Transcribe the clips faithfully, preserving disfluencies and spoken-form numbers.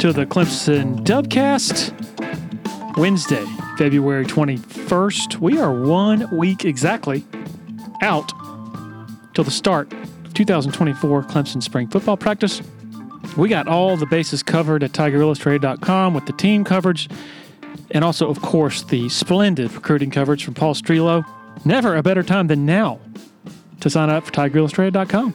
to the Clemson Dubcast, Wednesday, February twenty-first. We are one week exactly out till the start of twenty twenty-four Clemson spring football practice. We got all the bases covered at Tiger Illustrated dot com with the team coverage and also, of course, the splendid recruiting coverage from Paul Strelo. Never a better time than now to sign up for Tiger Illustrated dot com.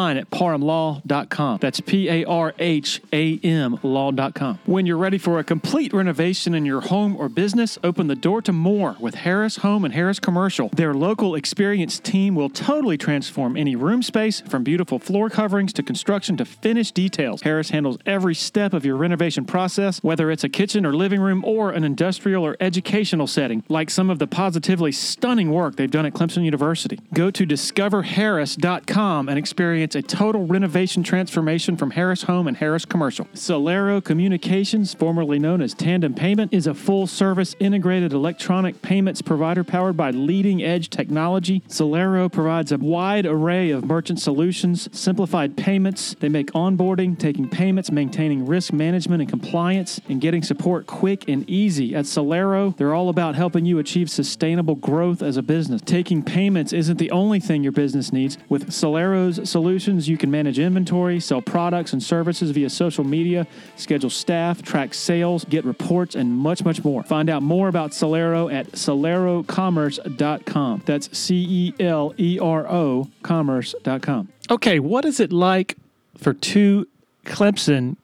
at parham law dot com. That's P A R H A M law dot com. When you're ready for a complete renovation in your home or business, open the door to more with Harris Home and Harris Commercial. Their local experienced team will totally transform any room space, from beautiful floor coverings to construction to finished details. Harris handles every step of your renovation process, whether it's a kitchen or living room or an industrial or educational setting, like some of the positively stunning work they've done at Clemson University. Go to discover harris dot com and experience a total renovation transformation from Harris Home and Harris Commercial. Solero Communications, formerly known as Tandem Payment, is a full-service integrated electronic payments provider powered by leading-edge technology. Solero provides a wide array of merchant solutions, simplified payments. They make onboarding, taking payments, maintaining risk management and compliance, and getting support quick and easy. At Solero, they're all about helping you achieve sustainable growth as a business. Taking payments isn't the only thing your business needs. With Solero's solutions, you can manage inventory, sell products and services via social media, schedule staff, track sales, get reports, and much, much more. Find out more about Solero at solero commerce dot com. That's C E L E R O commerce dot com. Okay, what is it like for two Clemson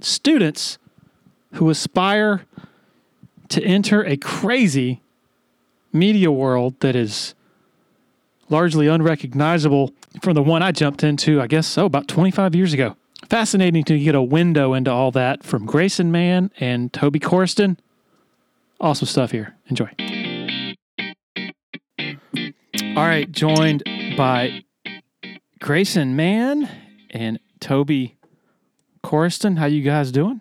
students who aspire to enter a crazy media world that is largely unrecognizable from the one I jumped into, I guess, oh, about twenty-five years ago. Fascinating to get a window into all that from Grayson Mann and Toby Corriston. Awesome stuff here. Enjoy. All right, joined by Grayson Mann and Toby Corriston. How you guys doing?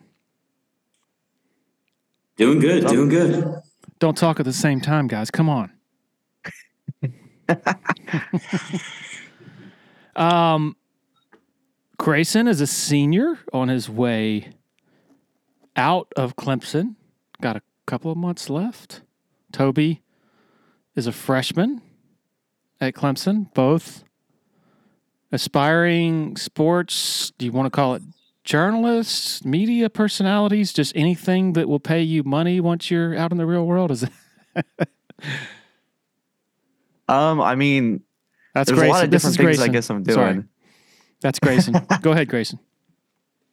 Doing good, don't, doing good. Don't talk at the same time, guys. Come on. um, Grayson is a senior on his way out of Clemson. Got a couple of months left. Toby is a freshman at Clemson. Both aspiring sports, do you want to call it journalists, media personalities, just anything that will pay you money once you're out in the real world? Is it? Um, I mean, that's there's Grayson. a lot of different things I guess I'm doing. Sorry. That's Grayson. Go ahead, Grayson.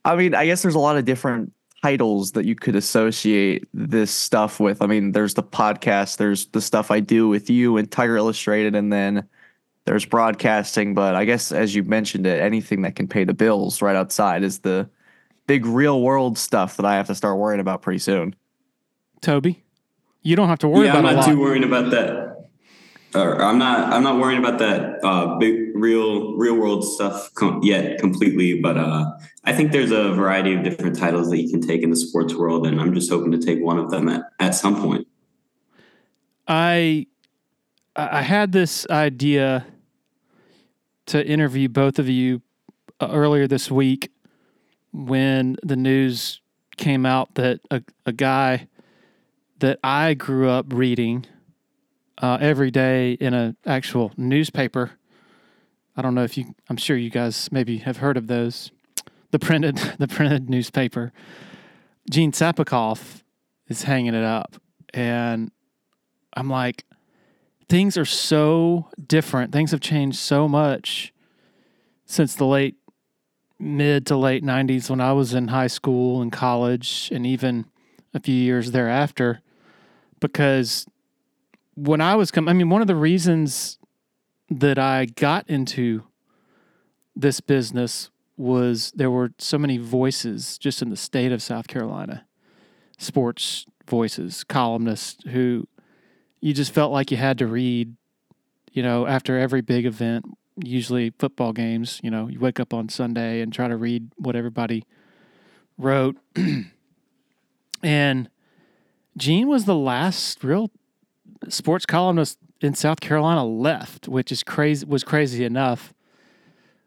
I mean, I guess there's a lot of different titles that you could associate this stuff with. I mean, there's the podcast, there's the stuff I do with you and Tiger Illustrated, and then there's broadcasting. But I guess, as you mentioned it, anything that can pay the bills right outside is the big real world stuff that I have to start worrying about pretty soon. Toby, you don't have to worry yeah, about it. I'm not a lot. too worried about that. Or I'm not. I'm not worrying about that uh, big, real, real world stuff com- yet completely. But uh, I think there's a variety of different titles that you can take in the sports world, and I'm just hoping to take one of them at, at some point. I I had this idea to interview both of you earlier this week when the news came out that a, a guy that I grew up reading Uh, every day in an actual newspaper. I don't know if you, I'm sure you guys maybe have heard of those. The printed, the printed newspaper. Gene Sapikoff is hanging it up. And I'm like, things are so different. Things have changed so much since the late, mid to late nineties when I was in high school and college and even a few years thereafter, because when I was coming, I mean, one of the reasons that I got into this business was there were so many voices just in the state of South Carolina, sports voices, columnists who you just felt like you had to read, you know, after every big event, usually football games, you know, you wake up on Sunday and try to read what everybody wrote. And Gene was the last real sports columnist in South Carolina left, which is crazy, was crazy enough.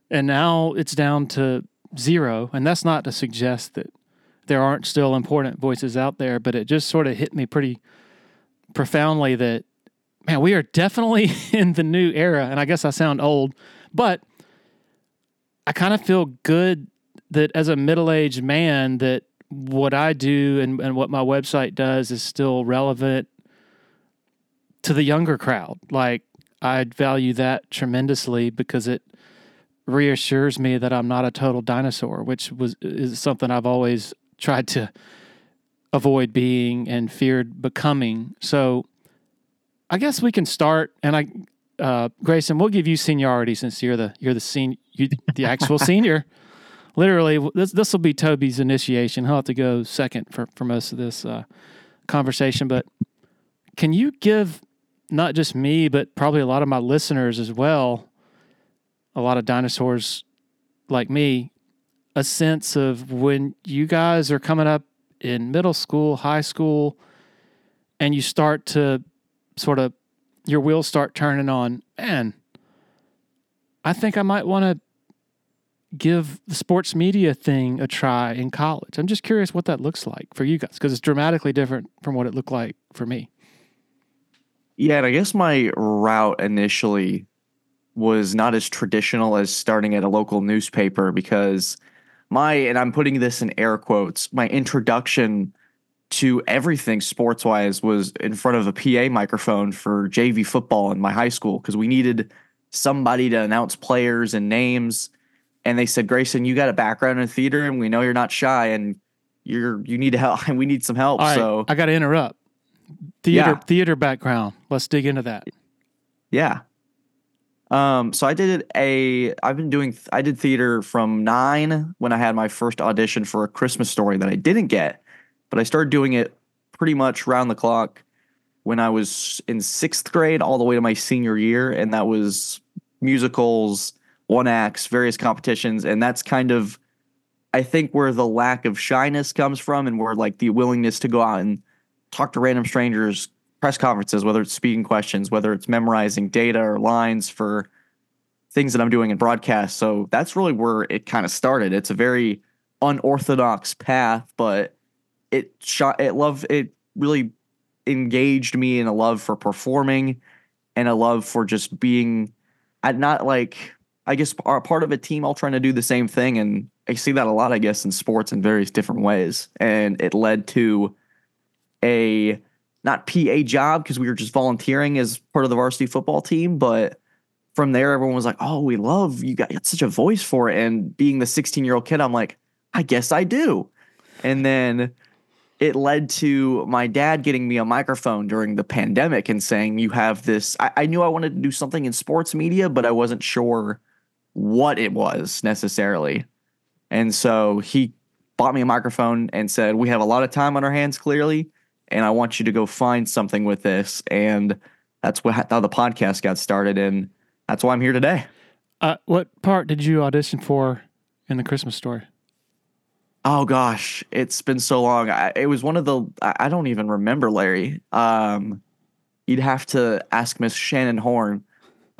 And now it's down to zero. And that's not to suggest that there aren't still important voices out there, but it just sort of hit me pretty profoundly that, man, we are definitely in the new era. And I guess I sound old, but I kind of feel good that as a middle-aged man that what I do and, and what my website does is still relevant to the younger crowd. Like, I value that tremendously because it reassures me that I'm not a total dinosaur, which was is something I've always tried to avoid being and feared becoming. So I guess we can start, and I, uh, Grayson, we'll give you seniority since you're the you're the sen- you, the actual senior. Literally, this this will be Toby's initiation. He'll have to go second for, for most of this uh, conversation. But can you give not just me, but probably a lot of my listeners as well, a lot of dinosaurs like me, a sense of when you guys are coming up in middle school, high school, and you start to sort of, your wheels start turning on, man, I think I might want to give the sports media thing a try in college. I'm just curious what that looks like for you guys, because it's dramatically different from what it looked like for me. Yeah, and I guess my route initially was not as traditional as starting at a local newspaper, because my, and I'm putting this in air quotes, my introduction to everything sports-wise was in front of a P A microphone for J V football in my high school, because we needed somebody to announce players and names. And they said, Grayson, you got a background in theater, and we know you're not shy, and you're you need help, and we need some help. All right, so I got to interrupt. Theater, yeah. Theater background. Let's dig into that. Yeah. Um. So I did a. I've been doing. I did theater from nine when I had my first audition for A Christmas Story that I didn't get. But I started doing it pretty much round the clock when I was in sixth grade all the way to my senior year. And that was musicals, one acts, various competitions. And that's kind of, I think, where the lack of shyness comes from, and where like the willingness to go out and talk to random strangers, press conferences, whether it's speaking questions, whether it's memorizing data or lines for things that I'm doing in broadcast. So that's really where it kind of started. It's a very unorthodox path, but It shot. It love. It really engaged me in a love for performing, and a love for just being. At not like I guess part of a team, all trying to do the same thing, and I see that a lot, I guess, in sports in various different ways. And it led to a not P A job, because we were just volunteering as part of the varsity football team. But from there, everyone was like, "Oh, we love you got, you got such a voice for it." And being the sixteen-year-old kid, I'm like, I guess I do. And then it led to my dad getting me a microphone during the pandemic and saying, you have this, I, I knew I wanted to do something in sports media, but I wasn't sure what it was necessarily. And so he bought me a microphone and said, we have a lot of time on our hands, clearly, and I want you to go find something with this. And that's what, how the podcast got started. And that's why I'm here today. Uh, what part did you audition for in The Christmas Story? Oh, gosh, it's been so long. I, it was one of the – I don't even remember, Larry. Um, you'd have to ask Miss Shannon Horn,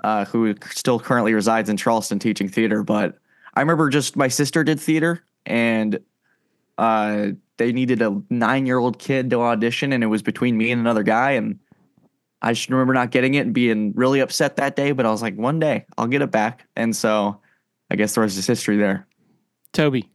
uh, who still currently resides in Charleston teaching theater. But I remember just my sister did theater, and uh, they needed a nine-year-old kid to audition, and it was between me and another guy. And I just remember not getting it and being really upset that day. But I was like, one day I'll get it back. And so I guess there was this history there. Toby.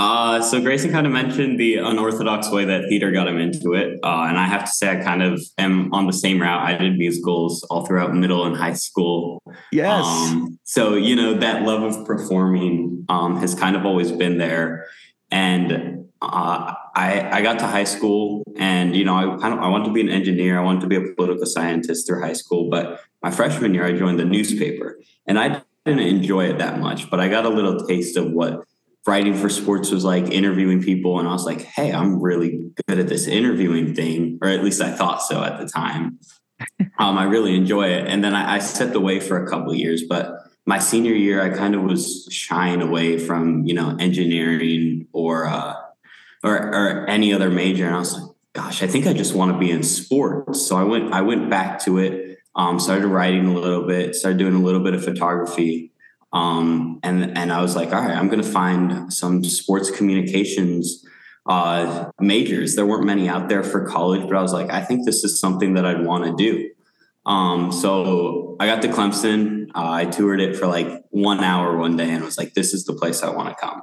Uh, so Grayson kind of mentioned the unorthodox way that theater got him into it. Uh, and I have to say, I kind of am on the same route. I did musicals all throughout middle and high school. Yes. Um, so, you know, that love of performing, um, has kind of always been there. And, uh, I, I got to high school and, you know, I, I, I wanted to be an engineer. I wanted to be a political scientist through high school, but my freshman year, I joined the newspaper, and I didn't enjoy it that much, but I got a little taste of what writing for sports was like, interviewing people. And I was like, hey, I'm really good at this interviewing thing, or at least I thought so at the time. um, I really enjoy it. And then I, I stepped away for a couple of years, but my senior year, I kind of was shying away from, you know, engineering or, uh, or, or any other major. And I was like, gosh, I think I just want to be in sports. So I went, I went back to it, um, started writing a little bit, started doing a little bit of photography. Um, and, and I was like, all right, I'm going to find some sports communications, uh, majors. There weren't many out there for college, but I was like, I think this is something that I'd want to do. Um, so I got to Clemson. Uh, I toured it for like one hour one day and was like, this is the place I want to come.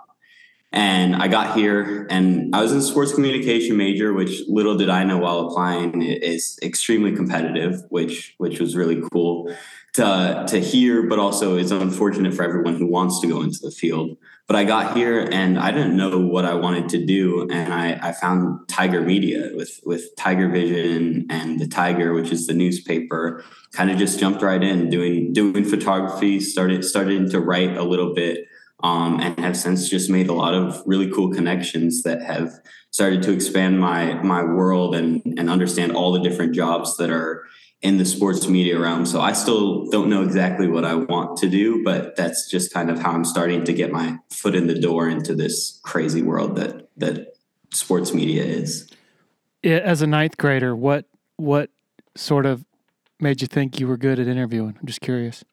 And I got here and I was in sports communication major, which little did I know while applying is extremely competitive, which which was really cool to, to hear, but also is unfortunate for everyone who wants to go into the field. But I got here and I didn't know what I wanted to do. And I, I found Tiger Media with, with Tiger Vision and the Tiger, which is the newspaper, kind of just jumped right in doing doing photography, started started to write a little bit. Um, and have since just made a lot of really cool connections that have started to expand my my world and, and understand all the different jobs that are in the sports media realm. So I still don't know exactly what I want to do, but that's just kind of how I'm starting to get my foot in the door into this crazy world that that sports media is. As a ninth grader, what what sort of made you think you were good at interviewing? I'm just curious.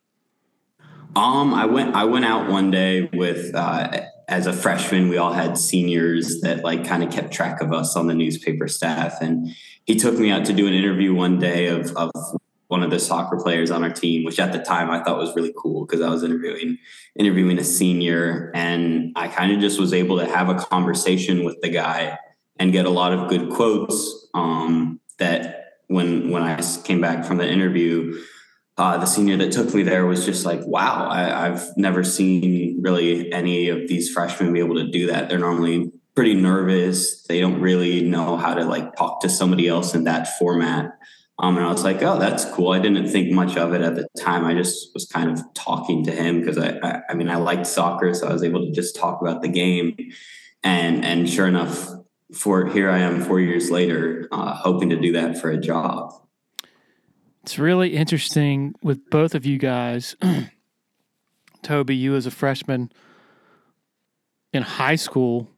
Um, I went, I went out one day with, uh, as a freshman, we all had seniors that like kind of kept track of us on the newspaper staff. And he took me out to do an interview one day of, of one of the soccer players on our team, which at the time I thought was really cool because I was interviewing, interviewing a senior, and I kind of just was able to have a conversation with the guy and get a lot of good quotes. Um, that when, when I came back from the interview, Uh, the senior that took me there was just like, wow, I, I've never seen really any of these freshmen be able to do that. They're normally pretty nervous. They don't really know how to like talk to somebody else in that format. Um, and I was like, oh, that's cool. I didn't think much of it at the time. I just was kind of talking to him because I, I, I mean, I liked soccer, so I was able to just talk about the game. And and sure enough, for here I am four years later, uh, hoping to do that for a job. It's really interesting with both of you guys. Toby, you as a freshman in high school,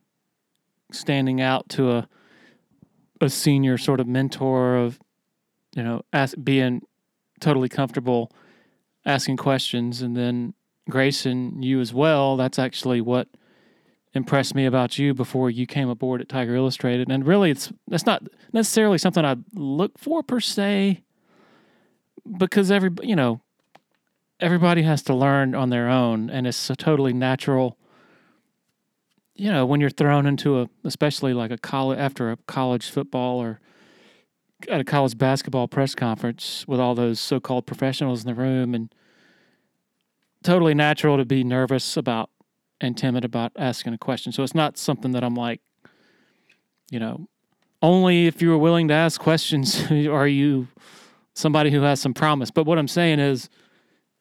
standing out to a a senior sort of mentor of, you know, as, being totally comfortable asking questions. And then Grayson, you as well. That's actually what impressed me about you before you came aboard at Tiger Illustrated. And really, it's that's not necessarily something I look for per se, because every you know, everybody has to learn on their own, and it's so totally natural. You know, when you're thrown into a, especially like a college after a college football or at a college basketball press conference with all those so-called professionals in the room, and totally natural to be nervous about and timid about asking a question. So it's not something that I'm like, you know, only if you were willing to ask questions are you somebody who has some promise. But what I'm saying is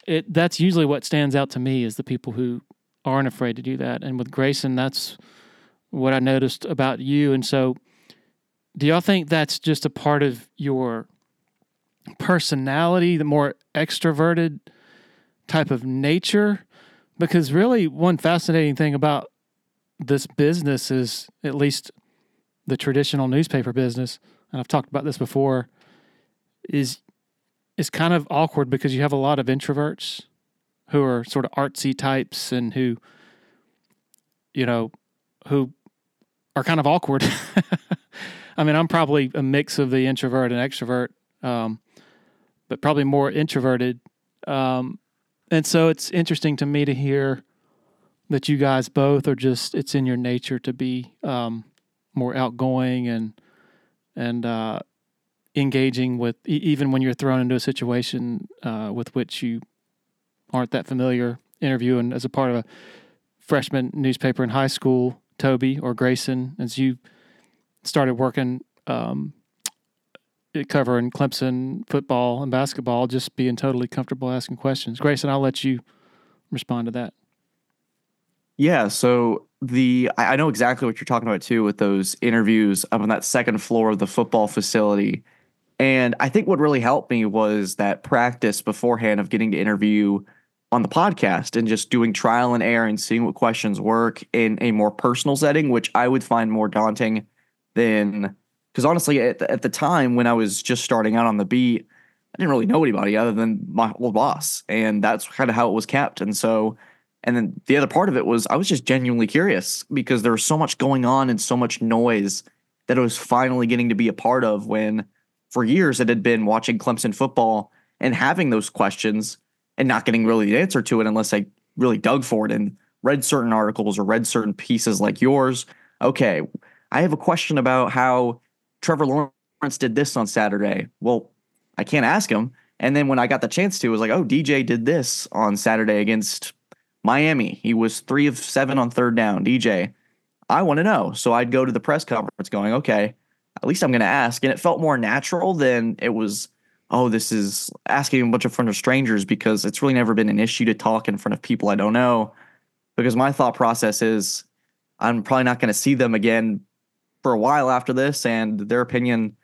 it that's usually what stands out to me is the people who aren't afraid to do that. And with Grayson, that's what I noticed about you. And so do y'all think that's just a part of your personality, the more extroverted type of nature? Because really one fascinating thing about this business is, at least the traditional newspaper business, and I've talked about this before, is is kind of awkward because you have a lot of introverts who are sort of artsy types and who, you know, who are kind of awkward. I mean, I'm probably a mix of the introvert and extrovert, um, but probably more introverted. Um, and so it's interesting to me to hear that you guys both are just, it's in your nature to be um, more outgoing and, and, uh, engaging with, even when you're thrown into a situation uh, with which you aren't that familiar, interviewing as a part of a freshman newspaper in high school. Toby or Grayson, as you started working, um, covering Clemson football and basketball, just being totally comfortable asking questions. Grayson, I'll let you respond to that? Yeah, so the I know exactly what you're talking about, too, with those interviews up on that second floor of the football facility. And I think what really helped me was that practice beforehand of getting to interview on the podcast and just doing trial and error and seeing what questions work in a more personal setting, which I would find more daunting than – because honestly, at the, at the time when I was just starting out on the beat, I didn't really know anybody other than my old boss. And that's kind of how it was kept. And so – And then the other part of it was I was just genuinely curious because there was so much going on and so much noise that I was finally getting to be a part of, when for years it had been watching Clemson football and having those questions and not getting really the answer to it unless I really dug for it and read certain articles or read certain pieces like yours. Okay, I have a question about how Trevor Lawrence did this on Saturday. Well, I can't ask him. And then when I got the chance to, it was like, oh, D J did this on Saturday against Miami. He was three of seven on third down. D J, I want to know. So I'd go to the press conference going, okay, at least I'm going to ask. And it felt more natural than it was, oh, this is asking a bunch of front of strangers, because it's really never been an issue to talk in front of people I don't know, because my thought process is I'm probably not going to see them again for a while after this. And their opinion,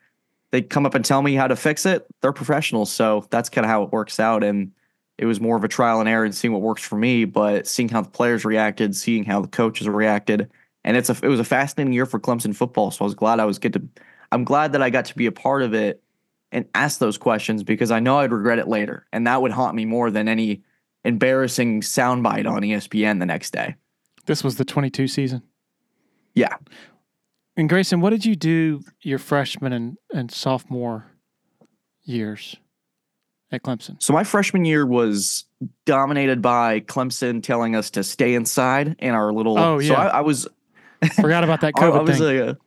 they come up and tell me how to fix it. They're professionals. So that's kind of how it works out. And it was more of a trial and error and seeing what works for me, but seeing how the players reacted, seeing how the coaches reacted. And it's a, it was a fascinating year for Clemson football. So I was glad I was good to, I'm glad that I got to be a part of it and ask those questions, because I know I'd regret it later. And that would haunt me more than any embarrassing soundbite on E S P N the next day. This was the twenty-two season. Yeah. And Grayson, what did you do your freshman and, and sophomore years at Clemson? So my freshman year was dominated by Clemson telling us to stay inside in our little. Oh yeah. So I, I was. Forgot about that COVID I, I was thing. A,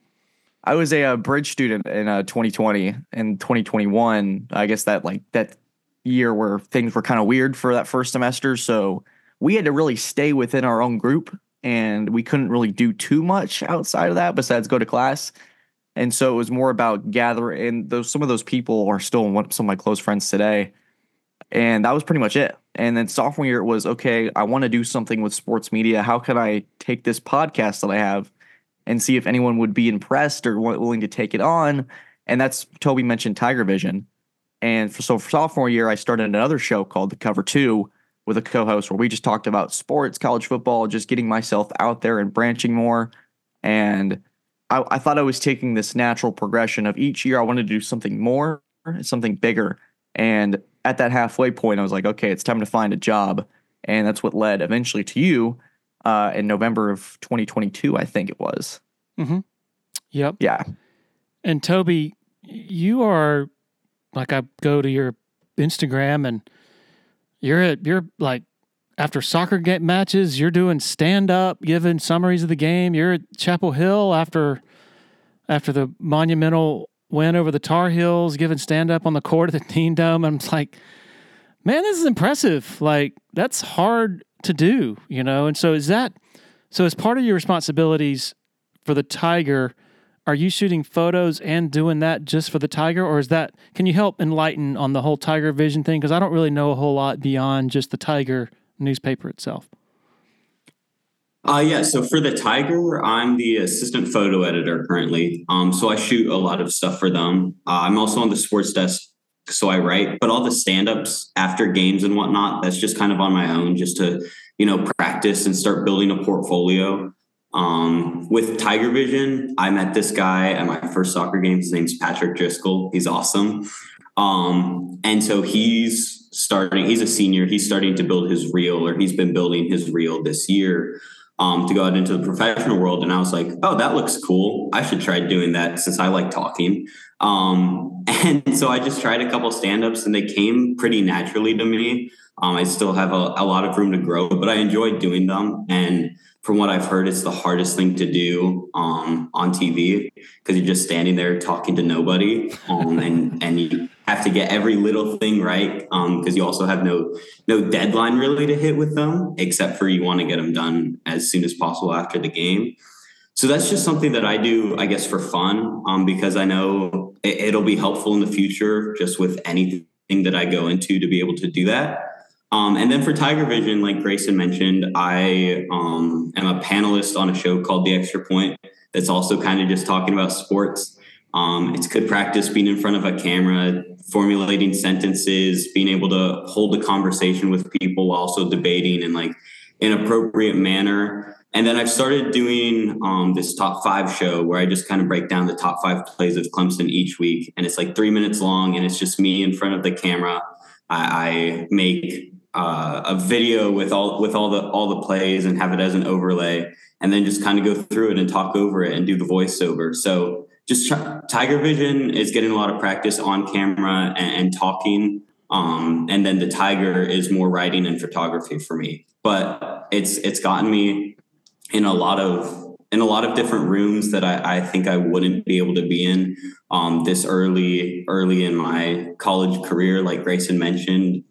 I was a, a bridge student in uh, twenty twenty and twenty twenty-one. I guess that like that year where things were kind of weird for that first semester. So we had to really stay within our own group, and we couldn't really do too much outside of that besides go to class. And so it was more about gathering, and those, some of those people are still one, some of my close friends today. And that was pretty much it. And then sophomore year, it was, okay, I want to do something with sports media. How can I take this podcast that I have and see if anyone would be impressed or willing to take it on? And that's, Toby mentioned Tiger Vision. And for, so for sophomore year, I started another show called The Cover Two with a co-host, where we just talked about sports, college football, just getting myself out there and branching more. And I, I thought I was taking this natural progression of each year I wanted to do something more, something bigger. And at that halfway point, I was like, okay, it's time to find a job. And that's what led eventually to you uh, in November of twenty twenty-two, I think it was. Mm-hmm. Yep. Yeah. And Toby, you are, like, I go to your Instagram and you're at, you're like, after soccer game matches, you're doing stand-up, giving summaries of the game. You're at Chapel Hill after after the monumental win over the Tar Heels, giving stand-up on the court at the Dean Dome. I'm like, man, this is impressive. Like, that's hard to do, you know? And so is that – so as part of your responsibilities for the Tiger, are you shooting photos and doing that just for the Tiger? Or is that – can you help enlighten on the whole Tiger Vision thing? Because I don't really know a whole lot beyond just the Tiger – newspaper itself. Uh, yeah, so for the Tiger, I'm the assistant photo editor currently. Um, so I shoot a lot of stuff for them. Uh, I'm also on the sports desk, so I write, but all the stand-ups after games and whatnot, that's just kind of on my own, just to, you know, practice and start building a portfolio. Um, with Tiger Vision, I met this guy at my first soccer game. His name's Patrick Driscoll. He's awesome. Um, and so he's starting, he's a senior, he's starting to build his reel, or he's been building his reel this year um, to go out into the professional world. And I was like, oh, that looks cool. I should try doing that since I like talking. Um, and so I just tried a couple stand-ups and they came pretty naturally to me. Um, I still have a, a lot of room to grow, but I enjoy doing them. And from what I've heard, it's the hardest thing to do um, on T V, because you're just standing there talking to nobody um, and, and you have to get every little thing right, because um, you also have no no deadline really to hit with them, except for you want to get them done as soon as possible after the game. So that's just something that I do, I guess, for fun, um, because I know it, it'll be helpful in the future just with anything that I go into to be able to do that. Um, and then for Tiger Vision, like Grayson mentioned, I um, am a panelist on a show called The Extra Point that's also kind of just talking about sports. Um, it's good practice being in front of a camera, formulating sentences, being able to hold a conversation with people while also debating in like an appropriate manner. And then I've started doing um, this top five show where I just kind of break down the top five plays of Clemson each week. And it's like three minutes long and it's just me in front of the camera. I, I make Uh, a video with all with all the all the plays and have it as an overlay, and then just kind of go through it and talk over it and do the voiceover. So just try, Tiger Vision is getting a lot of practice on camera and, and talking, um, and then the Tiger is more writing and photography for me. But it's it's gotten me in a lot of in a lot of different rooms that I, I think I wouldn't be able to be in um, this early early in my college career, like Grayson mentioned.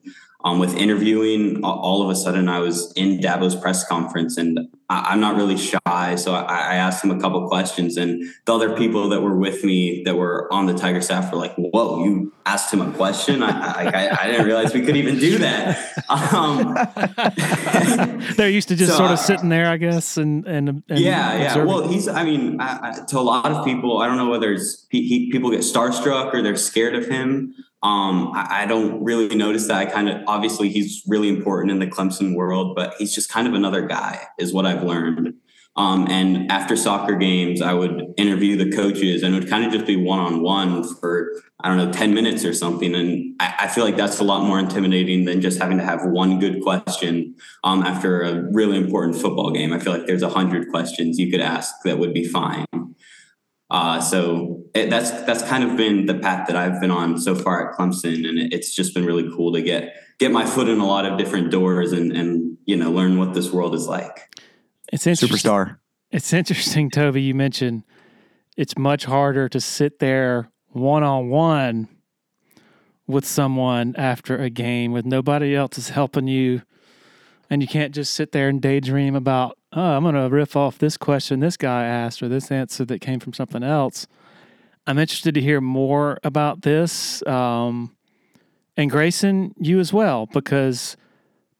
Um, with interviewing, all of a sudden I was in Dabo's press conference and I, I'm not really shy. So I, I asked him a couple questions and the other people that were with me that were on the Tiger staff were like, whoa, you asked him a question? I, I, I didn't realize we could even do that. Um, They're used to just so, sort of sitting there, I guess. And, and, and yeah, observing. Yeah. Well, he's, I mean, I, I, to a lot of people, I don't know whether it's he, he, people get starstruck or they're scared of him. Um, I, I don't really notice that. I kind of, obviously he's really important in the Clemson world, but he's just kind of another guy is what I've learned. Um, and after soccer games, I would interview the coaches and it would kind of just be one-on-one for, I don't know, ten minutes or something. And I, I feel like that's a lot more intimidating than just having to have one good question, um, after a really important football game. I feel like there's a hundred questions you could ask that would be fine. Uh, so it, that's that's kind of been the path that I've been on so far at Clemson, and it, it's just been really cool to get get my foot in a lot of different doors and and you know learn what this world is like. It's interesting. Superstar. It's interesting, Toby. You mentioned it's much harder to sit there one on one with someone after a game with nobody else is helping you, and you can't just sit there and daydream about, oh, I'm going to riff off this question this guy asked or this answer that came from something else. I'm interested to hear more about this. Um, and Grayson, you as well, because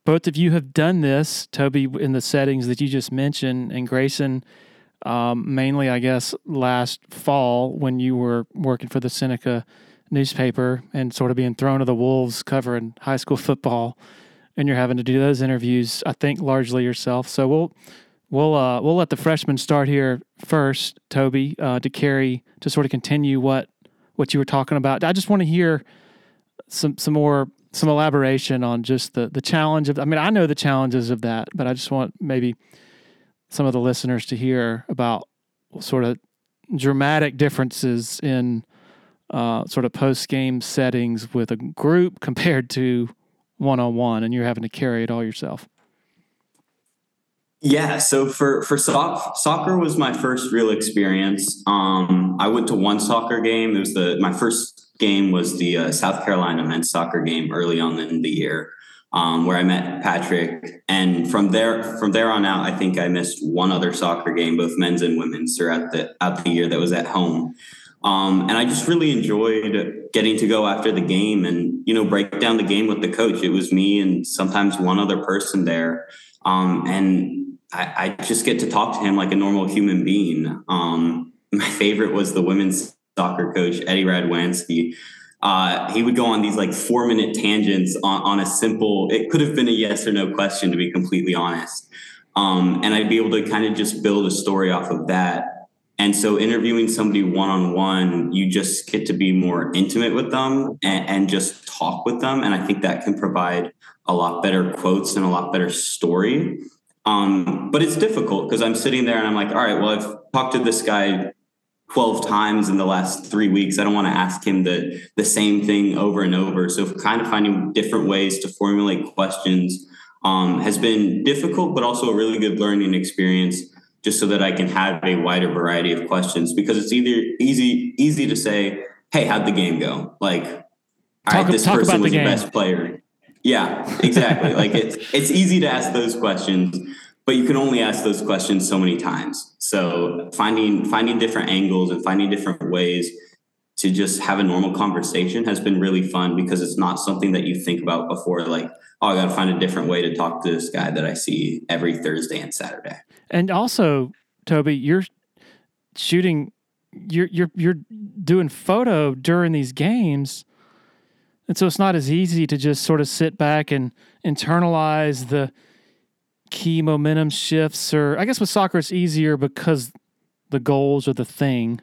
both of you have done this, Toby, in the settings that you just mentioned, and Grayson, um, mainly, I guess, last fall when you were working for the Seneca newspaper and sort of being thrown to the wolves covering high school football. And you're having to do those interviews, I think, largely yourself. So we'll we'll uh, we'll let the freshmen start here first, Toby, uh, to carry to sort of continue what what you were talking about. I just want to hear some some more some elaboration on just the the challenge of. I mean, I know the challenges of that, but I just want maybe some of the listeners to hear about sort of dramatic differences in uh, sort of post game settings with a group compared to one-on-one, and you're having to carry it all yourself. Yeah. So for, for soc- soccer was my first real experience. Um, I went to one soccer game. It was the, my first game was the uh, South Carolina men's soccer game early on in the year, um, where I met Patrick. And from there, from there on out, I think I missed one other soccer game, both men's and women's throughout the, out the year that was at home. Um, and I just really enjoyed getting to go after the game and, you know, break down the game with the coach. It was me and sometimes one other person there. Um, and I, I just get to talk to him like a normal human being. Um, my favorite was the women's soccer coach, Eddie Radwanski. Uh, he would go on these like four minute tangents on, on a simple, it could have been a yes or no question, to be completely honest. Um, and I'd be able to kind of just build a story off of that. And so interviewing somebody one-on-one, you just get to be more intimate with them and, and just talk with them. And I think that can provide a lot better quotes and a lot better story. Um, but it's difficult because I'm sitting there and I'm like, all right, well, I've talked to this guy twelve times in the last three weeks. I don't want to ask him the, the same thing over and over. So kind of finding different ways to formulate questions um, has been difficult, but also a really good learning experience, just so that I can have a wider variety of questions, because it's either easy, easy to say, hey, how'd the game go? Like, all talk, right, this person was the, the best player. Yeah, exactly. Like it's, it's easy to ask those questions, but you can only ask those questions so many times. So finding, finding different angles and finding different ways to just have a normal conversation has been really fun, because it's not something that you think about before, like, oh, I got to find a different way to talk to this guy that I see every Thursday and Saturday. And also, Toby, you're shooting, you're, you're, you're doing photo during these games. And so it's not as easy to just sort of sit back and internalize the key momentum shifts, or I guess with soccer, it's easier because the goals are the thing.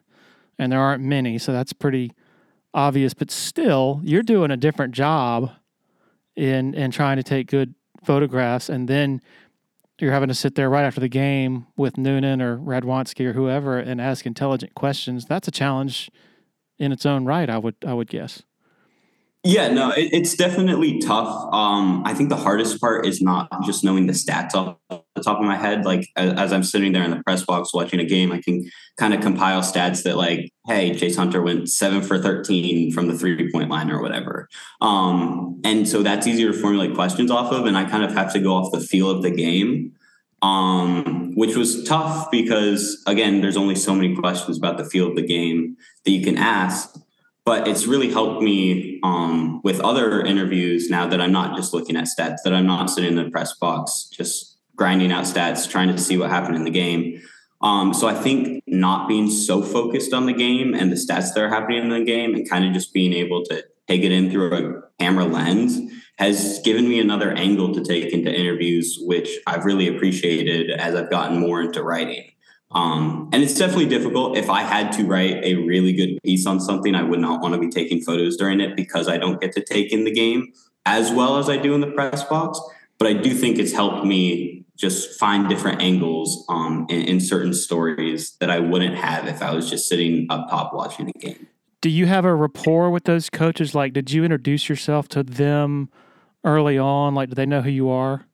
And there aren't many, so that's pretty obvious. But still, you're doing a different job in in trying to take good photographs, and then you're having to sit there right after the game with Noonan or Radwanski or whoever and ask intelligent questions. That's a challenge in its own right, I would I would guess. Yeah, no, it, it's definitely tough. Um, I think the hardest part is not just knowing the stats off the top of my head. Like, as, as I'm sitting there in the press box watching a game, I can kind of compile stats that, like, hey, Chase Hunter went seven for thirteen from the three-point line or whatever. Um, and so that's easier to formulate questions off of, and I kind of have to go off the feel of the game, um, which was tough because, again, there's only so many questions about the feel of the game that you can ask. But it's really helped me um, with other interviews now that I'm not just looking at stats, that I'm not sitting in the press box, just grinding out stats, trying to see what happened in the game. Um, so I think not being so focused on the game and the stats that are happening in the game, and kind of just being able to take it in through a camera lens, has given me another angle to take into interviews, which I've really appreciated as I've gotten more into writing. Um, and it's definitely difficult. If I had to write a really good piece on something, I would not want to be taking photos during it, because I don't get to take in the game as well as I do in the press box. But I do think it's helped me just find different angles um, in, in certain stories that I wouldn't have if I was just sitting up top watching a game. Do you have a rapport with those coaches? Like, did you introduce yourself to them early on? Like, do they know who you are?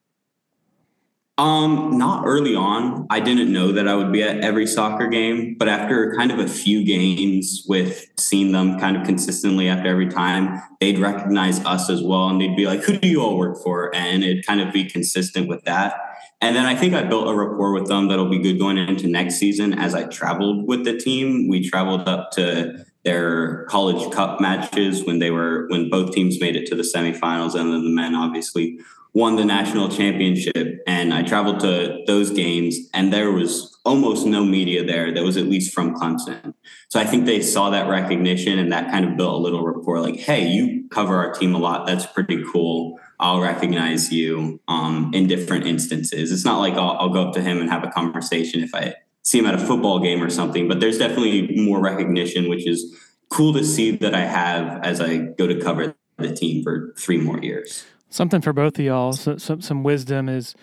Um, not early on. I didn't know that I would be at every soccer game, but after kind of a few games with seeing them kind of consistently after every time, they'd recognize us as well. And they'd be like, who do you all work for? And it'd kind of be consistent with that. And then I think I built a rapport with them that'll be good going into next season. As I traveled with the team, we traveled up to their college cup matches when they were, when both teams made it to the semifinals, and then the men obviously won the national championship. And I traveled to those games, and there was almost no media there that was at least from Clemson. So I think they saw that recognition, and that kind of built a little rapport, like, hey, you cover our team a lot. That's pretty cool. I'll recognize you um, in different instances. It's not like I'll, I'll go up to him and have a conversation if I see him at a football game or something, but there's definitely more recognition, which is cool to see that I have as I go to cover the team for three more years. Something for both of y'all, so, so, some wisdom is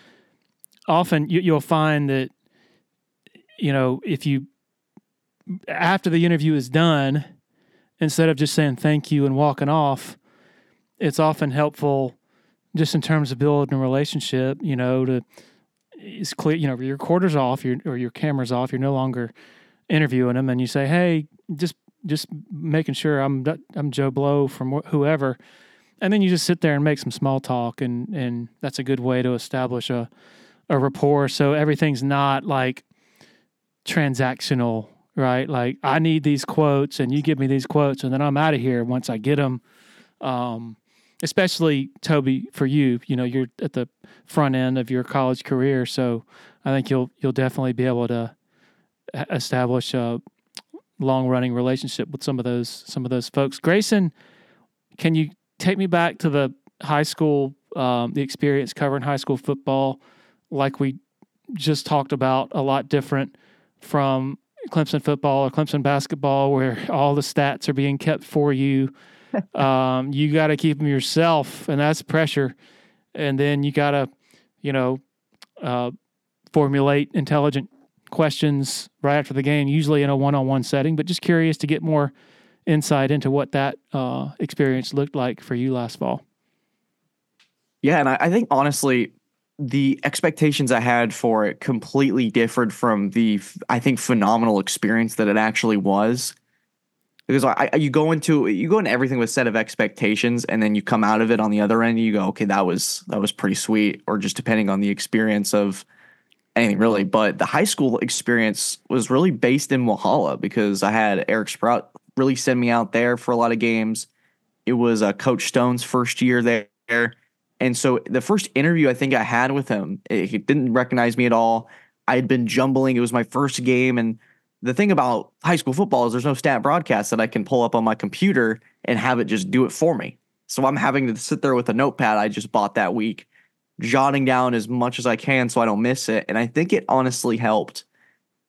often you, you'll find that, you know, if you, after the interview is done, instead of just saying thank you and walking off, it's often helpful just in terms of building a relationship, you know, to, it's clear, you know, your quarter's off, your, or your camera's off, you're no longer interviewing them, and you say, hey, just just making sure I'm I'm Joe Blow from wh- whoever. And then you just sit there and make some small talk, and, and that's a good way to establish a, a rapport. So everything's not like transactional, right? Like, I need these quotes and you give me these quotes and then I'm out of here once I get them. Um, especially, Toby, for you, you know, you're at the front end of your college career. So I think you'll you'll definitely be able to establish a long-running relationship with some of those some of those folks. Grayson, can you take me back to the high school, um, the experience covering high school football, like we just talked about, a lot different from Clemson football or Clemson basketball, where all the stats are being kept for you. Um, you got to keep them yourself, and that's pressure. And then you got to, you know, uh, formulate intelligent questions right after the game, usually in a one-on-one setting, but just curious to get more insight into what that uh, experience looked like for you last fall. Yeah, and I, I think, honestly, the expectations I had for it completely differed from the, I think, phenomenal experience that it actually was. Because I, I, you go into you go into everything with a set of expectations, and then you come out of it on the other end, and you go, okay, that was that was pretty sweet, or just depending on the experience of anything really. But the high school experience was really based in Walhalla, because I had Eric Sprout really sent me out there for a lot of games. It was uh, Coach Stone's first year there. And so the first interview I think I had with him, he didn't recognize me at all. I had been jumbling. It was my first game. And the thing about high school football is there's no stat broadcast that I can pull up on my computer and have it just do it for me. So I'm having to sit there with a notepad I just bought that week, jotting down as much as I can so I don't miss it. And I think it honestly helped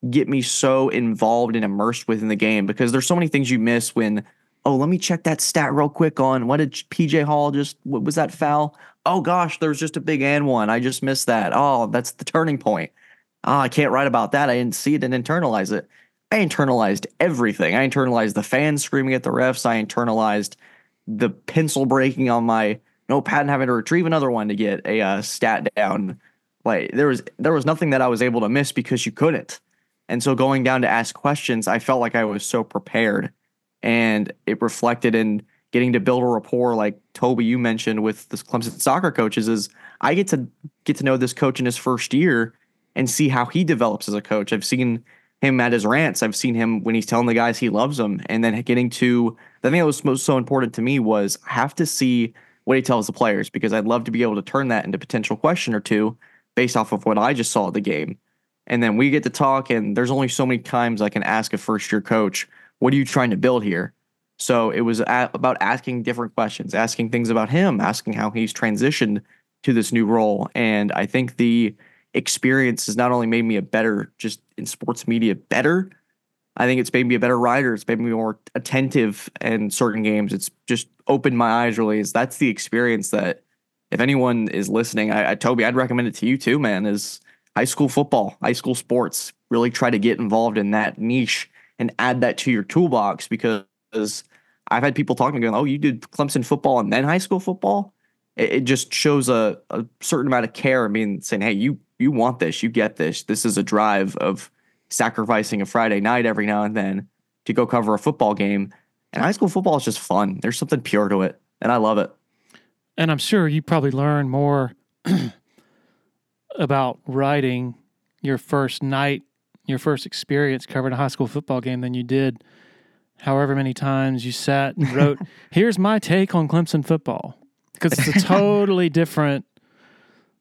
get me so involved and immersed within the game, because there's so many things you miss when, oh, let me check that stat real quick on what did P J Hall just, what was that foul? Oh gosh, there was just a big and one. I just missed that. Oh, that's the turning point. Oh, I can't write about that. I didn't see it and internalize it. I internalized everything. I internalized the fans screaming at the refs. I internalized the pencil breaking on my notepad and having to retrieve another one to get a uh, stat down. Like there was, there was nothing that I was able to miss because you couldn't. And so going down to ask questions, I felt like I was so prepared, and it reflected in getting to build a rapport. Like Toby, you mentioned with the Clemson soccer coaches, is I get to get to know this coach in his first year and see how he develops as a coach. I've seen him at his rants. I've seen him when he's telling the guys he loves them. And then getting to the thing that was most so important to me was I have to see what he tells the players, because I'd love to be able to turn that into a potential question or two based off of what I just saw at the game. And then we get to talk, and there's only so many times I can ask a first-year coach, what are you trying to build here? So it was a- about asking different questions, asking things about him, asking how he's transitioned to this new role. And I think the experience has not only made me a better, just in sports media, better, I think it's made me a better writer. It's made me more attentive in certain games. It's just opened my eyes, really. Is that's the experience that if anyone is listening, I, I Toby, I'd recommend it to you too, man, is high school football, high school sports. Really try to get involved in that niche and add that to your toolbox, because I've had people talking going, oh, you did Clemson football and then high school football. It, it just shows a, a certain amount of care. I mean, saying, hey, you you want this, you get this. This is a drive of sacrificing a Friday night every now and then to go cover a football game. And high school football is just fun. There's something pure to it, and I love it. And I'm sure you probably learn more about writing your first night, your first experience covering a high school football game than you did however many times you sat and wrote, here's my take on Clemson football. Because it's a totally different,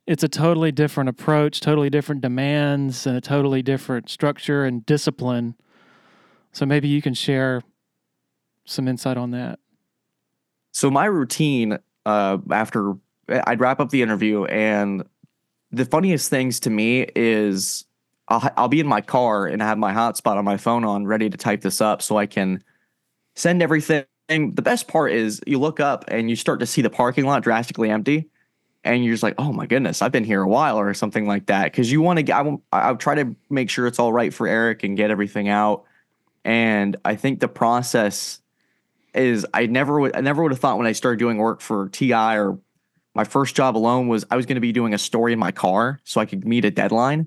it's a totally different approach, totally different demands, and a totally different structure and discipline. So maybe you can share some insight on that. So my routine, uh, after I'd wrap up the interview, and the funniest things to me is I'll, I'll be in my car and I have my hotspot on my phone on ready to type this up so I can send everything. And the best part is you look up and you start to see the parking lot drastically empty, and you're just like, oh my goodness, I've been here a while or something like that. Cause you want to get, I will, I'll try to make sure it's all right for Eric and get everything out. And I think the process is I never would, I never would have thought when I started doing work for T I or my first job alone was I was going to be doing a story in my car so I could meet a deadline,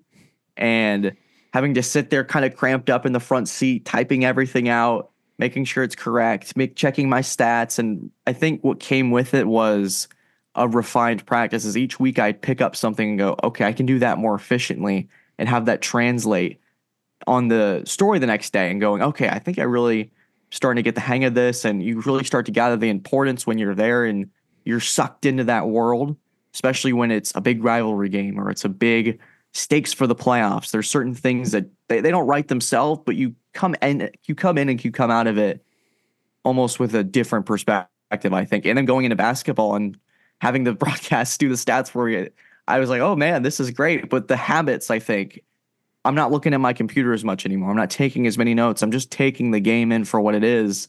and having to sit there kind of cramped up in the front seat, typing everything out, making sure it's correct, make, checking my stats. And I think what came with it was a refined practice is each week I'd pick up something and go, okay, I can do that more efficiently and have that translate on the story the next day, and going, okay, I think I really starting to get the hang of this. And you really start to gather the importance when you're there and you're sucked into that world, especially when it's a big rivalry game or it's a big stakes for the playoffs. There's certain things that they, they don't write themselves, but you come in, you come in and you come out of it almost with a different perspective, I think. And then going into basketball and having the broadcast do the stats for you, I was like, oh man, this is great. But the habits, I think, I'm not looking at my computer as much anymore. I'm not taking as many notes. I'm just taking the game in for what it is.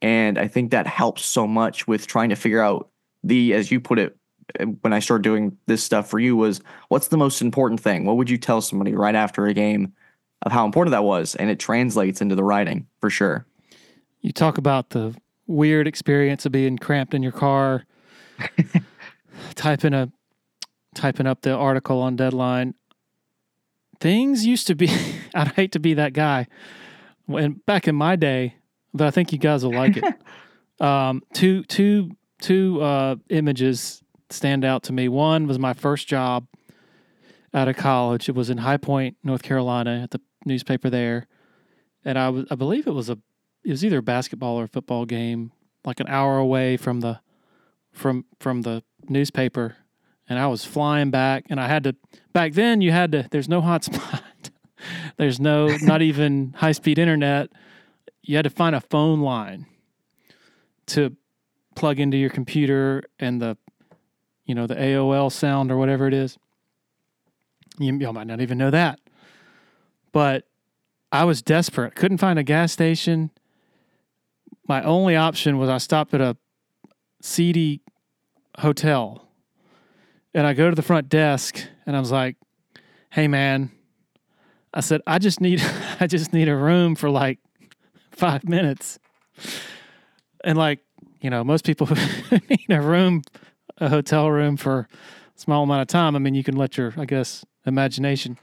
And I think that helps so much with trying to figure out the, as you put it, when I started doing this stuff for you, was what's the most important thing? What would you tell somebody right after a game of how important that was? And it translates into the writing for sure. You talk about the weird experience of being cramped in your car, typing a, typing up the article on deadline. Things used to be, I'd hate to be that guy when back in my day, but I think you guys will like it. um, two, two, Two uh, images stand out to me. One was my first job out of college. It was in High Point, North Carolina, at the newspaper there. And I, was, I believe it was a it was either a basketball or a football game, like an hour away from the from from the newspaper, and I was flying back, and I had to, back then you had to, there's no hotspot. There's no, not even high-speed internet. You had to find a phone line to plug into your computer and the, you know, the A O L sound or whatever it is. You, y'all might not even know that. But I was desperate. Couldn't find a gas station. My only option was I stopped at a seedy hotel. And I go to the front desk, and I was like, hey, man. I said, I just need I just need a room for like five minutes. And like, you know, most people need a room, a hotel room for a small amount of time. I mean, you can let your, I guess, imagination.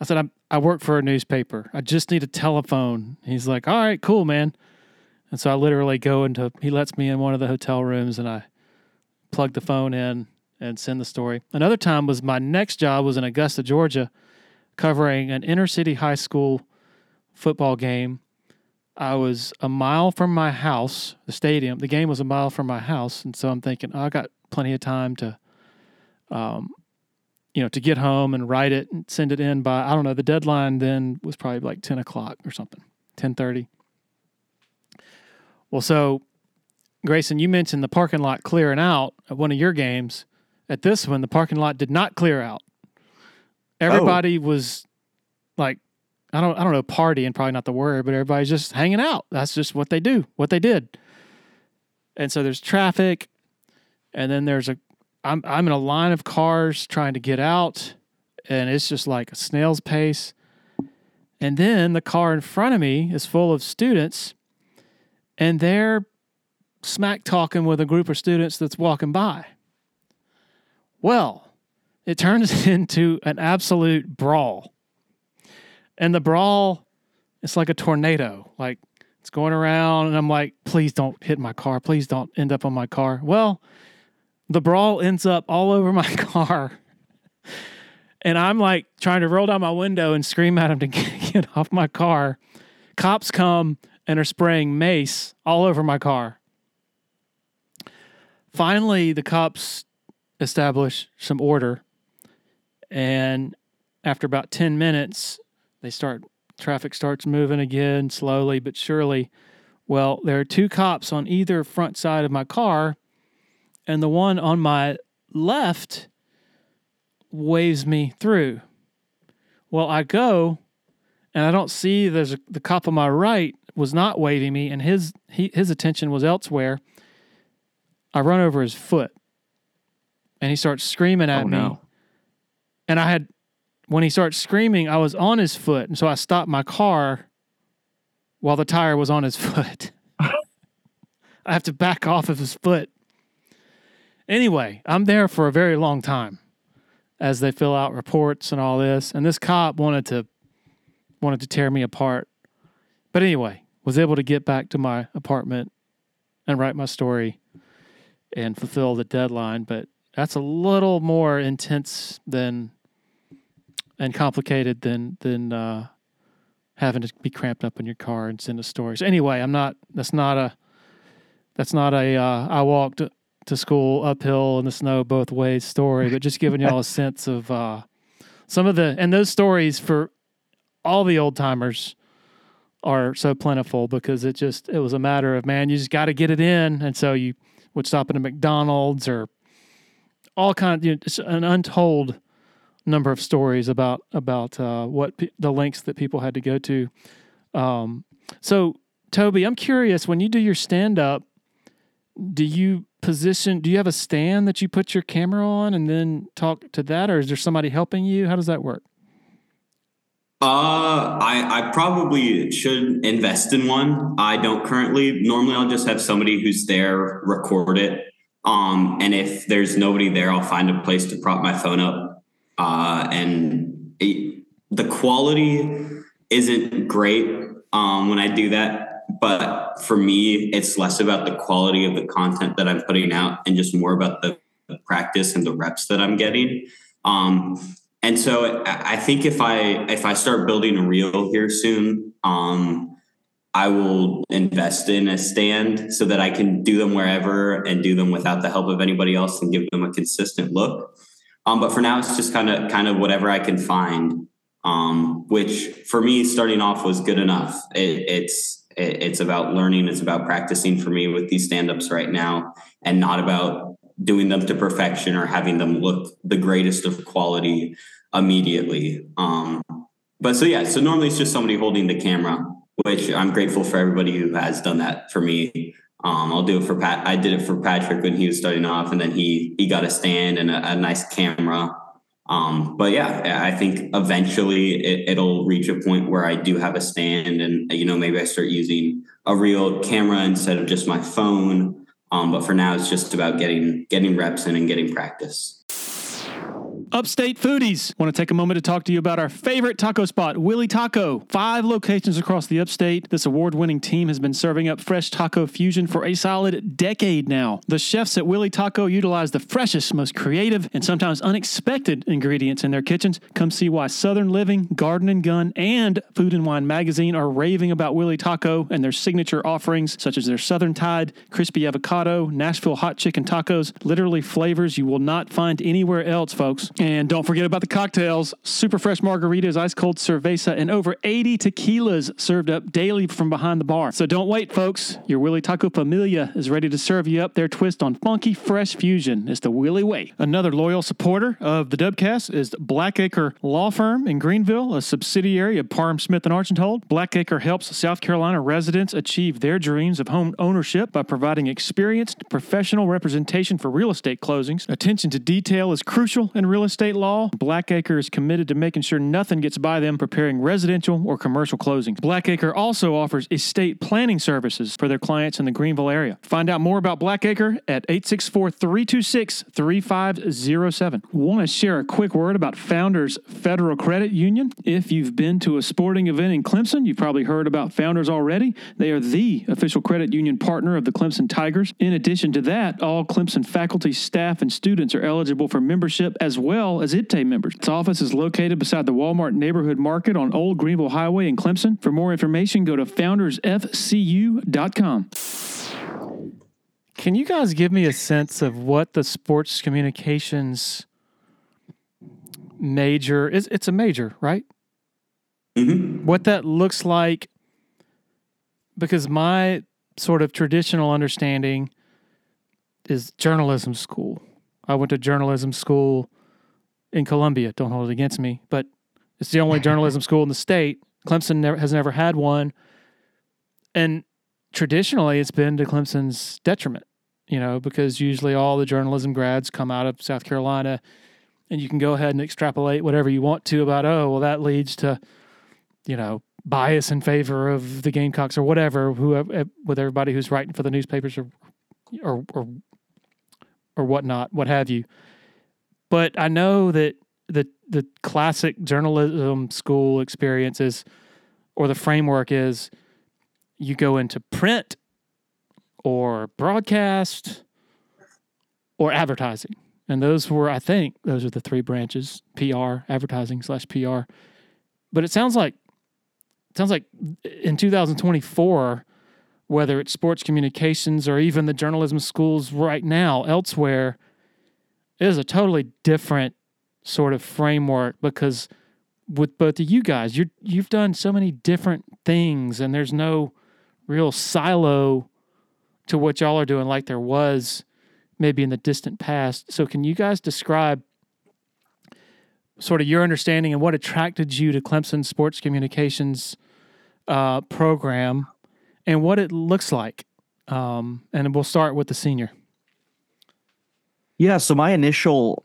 I said, I I work for a newspaper. I just need a telephone. He's like, all right, cool, man. And so I literally go into, he lets me in one of the hotel rooms, and I plug the phone in and send the story. Another time was my next job was in Augusta, Georgia, covering an inner-city high school football game. I was a mile from my house, the stadium. The game was a mile from my house, and so I'm thinking, oh, I got plenty of time to, um, you know, to get home and write it and send it in by, I don't know, the deadline then was probably like ten o'clock or something, ten thirty. Well, so, Grayson, you mentioned the parking lot clearing out at one of your games. At this one, the parking lot did not clear out. Everybody oh. was like, I don't, I don't know, partying, probably not the word, but everybody's just hanging out. That's just what they do, what they did. And so there's traffic, and then there's a, I'm, I'm in a line of cars trying to get out, and it's just like a snail's pace. And then the car in front of me is full of students, and they're smack talking with a group of students that's walking by. Well, it turns into an absolute brawl. And the brawl, it's like a tornado. Like, it's going around, and I'm like, please don't hit my car. Please don't end up on my car. Well, the brawl ends up all over my car. And I'm like trying to roll down my window and scream at them to get off my car. Cops come and are spraying mace all over my car. Finally, the cops establish some order. And after about ten minutes, they start, traffic starts moving again, slowly but surely. Well, there are two cops on either front side of my car, and the one on my left waves me through. Well, I go, and I don't see there's a, the cop on my right was not waving me, and his he, his attention was elsewhere. I run over his foot, and he starts screaming at oh, me. No. And I had, when he starts screaming, I was on his foot. And so I stopped my car while the tire was on his foot. I have to back off of his foot. Anyway, I'm there for a very long time as they fill out reports and all this. And this cop wanted to, wanted to tear me apart. But anyway, was able to get back to my apartment and write my story and fulfill the deadline. But that's a little more intense than and complicated than than uh, having to be cramped up in your car and send a story. So anyway, I'm not. That's not a. That's not a. Uh, I walked to school uphill in the snow both ways story, but just giving y'all a sense of uh, some of the and those stories for all the old timers are so plentiful because it just it was a matter of man, you just got to get it in, and so you would stop at a McDonald's or. All kind, you know, it's an untold number of stories about about uh, what pe- the lengths that people had to go to. Um, so, Toby, I'm curious. When you do your stand up, do you position? Do you have a stand that you put your camera on and then talk to that, or is there somebody helping you? How does that work? Uh, I, I probably should invest in one. I don't currently. Normally, I'll just have somebody who's there record it. Um, and if there's nobody there, I'll find a place to prop my phone up. Uh, and it, the quality isn't great um, when I do that. But for me, it's less about the quality of the content that I'm putting out and just more about the, the practice and the reps that I'm getting. Um, and so I think if I if I start building a reel here soon, um, I will invest in a stand so that I can do them wherever and do them without the help of anybody else and give them a consistent look. Um, but for now, it's just kind of kind of whatever I can find, um, which for me, starting off was good enough. It, it's it, it's about learning. It's about practicing for me with these stand-ups right now, and not about doing them to perfection or having them look the greatest of quality immediately. Um, but so, yeah, so normally it's just somebody holding the camera, which I'm grateful for everybody who has done that for me. Um, I'll do it for Pat. I did it for Patrick when he was starting off, and then he, he got a stand and a, a nice camera. Um, but yeah, I think eventually it, it'll reach a point where I do have a stand, and, you know, maybe I start using a real camera instead of just my phone. Um, but for now, it's just about getting, getting reps in and getting practice. Upstate foodies, want to take a moment to talk to you about our favorite taco spot, Willie Taco. Five locations across the upstate. This award-winning team has been serving up fresh taco fusion for a solid decade now. The chefs at Willie Taco utilize the freshest, most creative, and sometimes unexpected ingredients in their kitchens. Come see why Southern Living, Garden and Gun, and Food and Wine Magazine are raving about Willie Taco and their signature offerings, such as their Southern Tide, crispy avocado, Nashville hot chicken tacos, literally flavors you will not find anywhere else, folks. And don't forget about the cocktails, super fresh margaritas, ice cold cerveza, and over eighty tequilas served up daily from behind the bar. So don't wait, folks. Your Willie Taco Familia is ready to serve you up their twist on funky, fresh fusion. It's the Willie way. Another loyal supporter of the Dubcast is Blackacre Law Firm in Greenville, a subsidiary of Parham, Smith and Archintold. Blackacre helps South Carolina residents achieve their dreams of home ownership by providing experienced, professional representation for real estate closings. Attention to detail is crucial in real estate. State law. Blackacre is committed to making sure nothing gets by them preparing residential or commercial closings. Blackacre also offers estate planning services for their clients in the Greenville area. Find out more about Blackacre at eight six four, three two six, three five zero seven. Want to share a quick word about Founders Federal Credit Union? If you've been to a sporting event in Clemson, you've probably heard about Founders already. They are the official credit union partner of the Clemson Tigers. In addition to that, all Clemson faculty, staff, and students are eligible for membership as well as I P T A members. Its office is located beside the Walmart Neighborhood Market on Old Greenville Highway in Clemson. For more information, go to founders f c u dot com. Can you guys give me a sense of what the sports communications major is? It's a major, right? Mm-hmm. What that looks like, because my sort of traditional understanding is journalism school. I went to journalism school in Columbia, don't hold it against me, but it's the only journalism school in the state. Clemson never, has never had one. And traditionally, it's been to Clemson's detriment, you know, because usually all the journalism grads come out of South Carolina, and you can go ahead and extrapolate whatever you want to about, oh, well, that leads to, you know, bias in favor of the Gamecocks or whatever, whoever, with everybody who's writing for the newspapers or or or, or whatnot, what have you. But I know that the the classic journalism school experience is, or the framework is, you go into print or broadcast or advertising. And those were, I think, those are the three branches, P R, advertising slash P R. But it sounds like, it sounds like in two thousand twenty-four, whether it's sports communications or even the journalism schools right now elsewhere, it is a totally different sort of framework, because with both of you guys, you're, you've done so many different things, and there's no real silo to what y'all are doing like there was maybe in the distant past. So can you guys describe sort of your understanding and what attracted you to Clemson Sports Communications uh, program and what it looks like? Um, and we'll start with the senior. Yeah, so my initial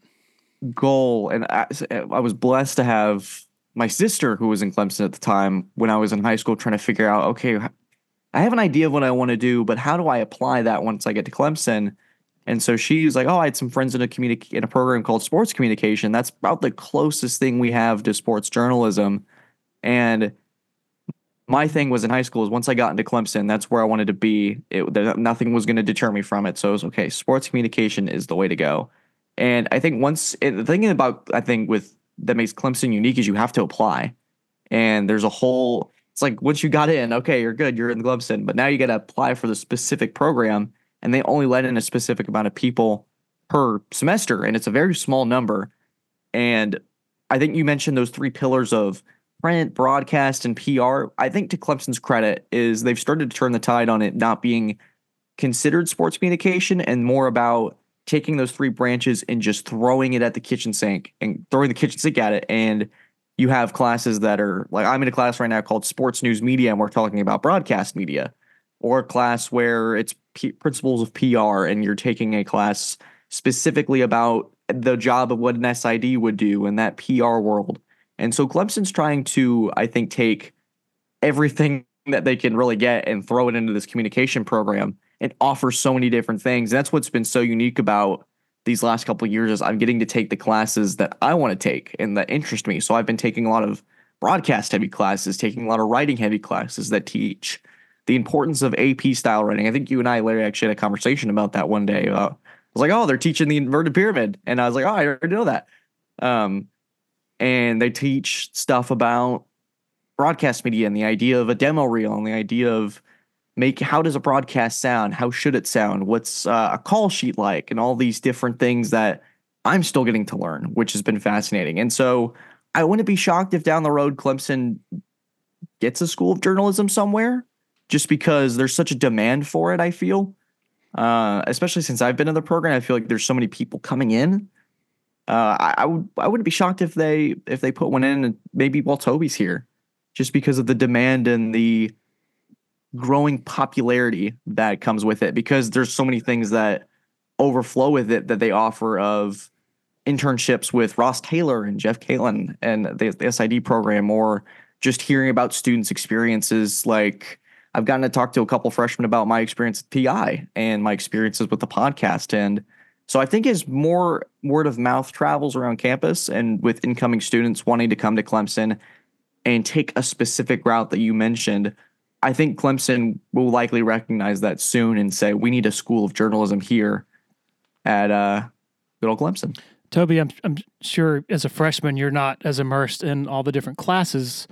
goal, and I, I was blessed to have my sister who was in Clemson at the time when I was in high school, trying to figure out, okay, I have an idea of what I want to do, but how do I apply that once I get to Clemson? And so she was like, oh, I had some friends in a communi- in a program called sports communication. That's about the closest thing we have to sports journalism. And my thing was in high school is once I got into Clemson, that's where I wanted to be. It, there, nothing was going to deter me from it. So it was, okay, sports communication is the way to go. And I think once – the thing about, I think, with that makes Clemson unique is you have to apply. And there's a whole It's like once you got in, okay, you're good, you're in the Glubson, but now you got to apply for the specific program, and they only let in a specific amount of people per semester, and it's a very small number. And I think you mentioned those three pillars of print, broadcast, and P R. I think to Clemson's credit is they've started to turn the tide on it not being considered sports communication and more about taking those three branches and just throwing it at the kitchen sink and throwing the kitchen sink at it. And you have classes that are like, I'm in a class right now called Sports News Media, and we're talking about broadcast media, or a class where it's P- principles of P R, and you're taking a class specifically about the job of what an S I D would do in that P R world. And so Clemson's trying to, I think, take everything that they can really get and throw it into this communication program and offer so many different things. And that's what's been so unique about these last couple of years is I'm getting to take the classes that I want to take and that interest me. So I've been taking a lot of broadcast heavy classes, taking a lot of writing heavy classes that teach the importance of A P style writing. I think you and I, Larry, actually had a conversation about that one day. Uh, I was like, oh, they're teaching the inverted pyramid. And I was like, oh, I already know that. Um, And they teach stuff about broadcast media and the idea of a demo reel and the idea of make how does a broadcast sound? How should it sound? What's uh, a call sheet like? And all these different things that I'm still getting to learn, which has been fascinating. And so I wouldn't be shocked if down the road Clemson gets a school of journalism somewhere, just because there's such a demand for it, I feel. Uh, especially since I've been in the program, I feel like there's so many people coming in. Uh, I, I would I wouldn't be shocked if they if they put one in, and maybe while Toby's here, just because of the demand and the growing popularity that comes with it, because there's so many things that overflow with it that they offer of internships with Ross Taylor and Jeff Kalin and the, the S I D program, or just hearing about students' experiences. Like I've gotten to talk to a couple freshmen about my experience with P I and my experiences with the podcast. And so I think as more word of mouth travels around campus and with incoming students wanting to come to Clemson and take a specific route that you mentioned, I think Clemson will likely recognize that soon and say, we need a school of journalism here at uh, good old Clemson. Toby, I'm, I'm sure as a freshman, you're not as immersed in all the different classes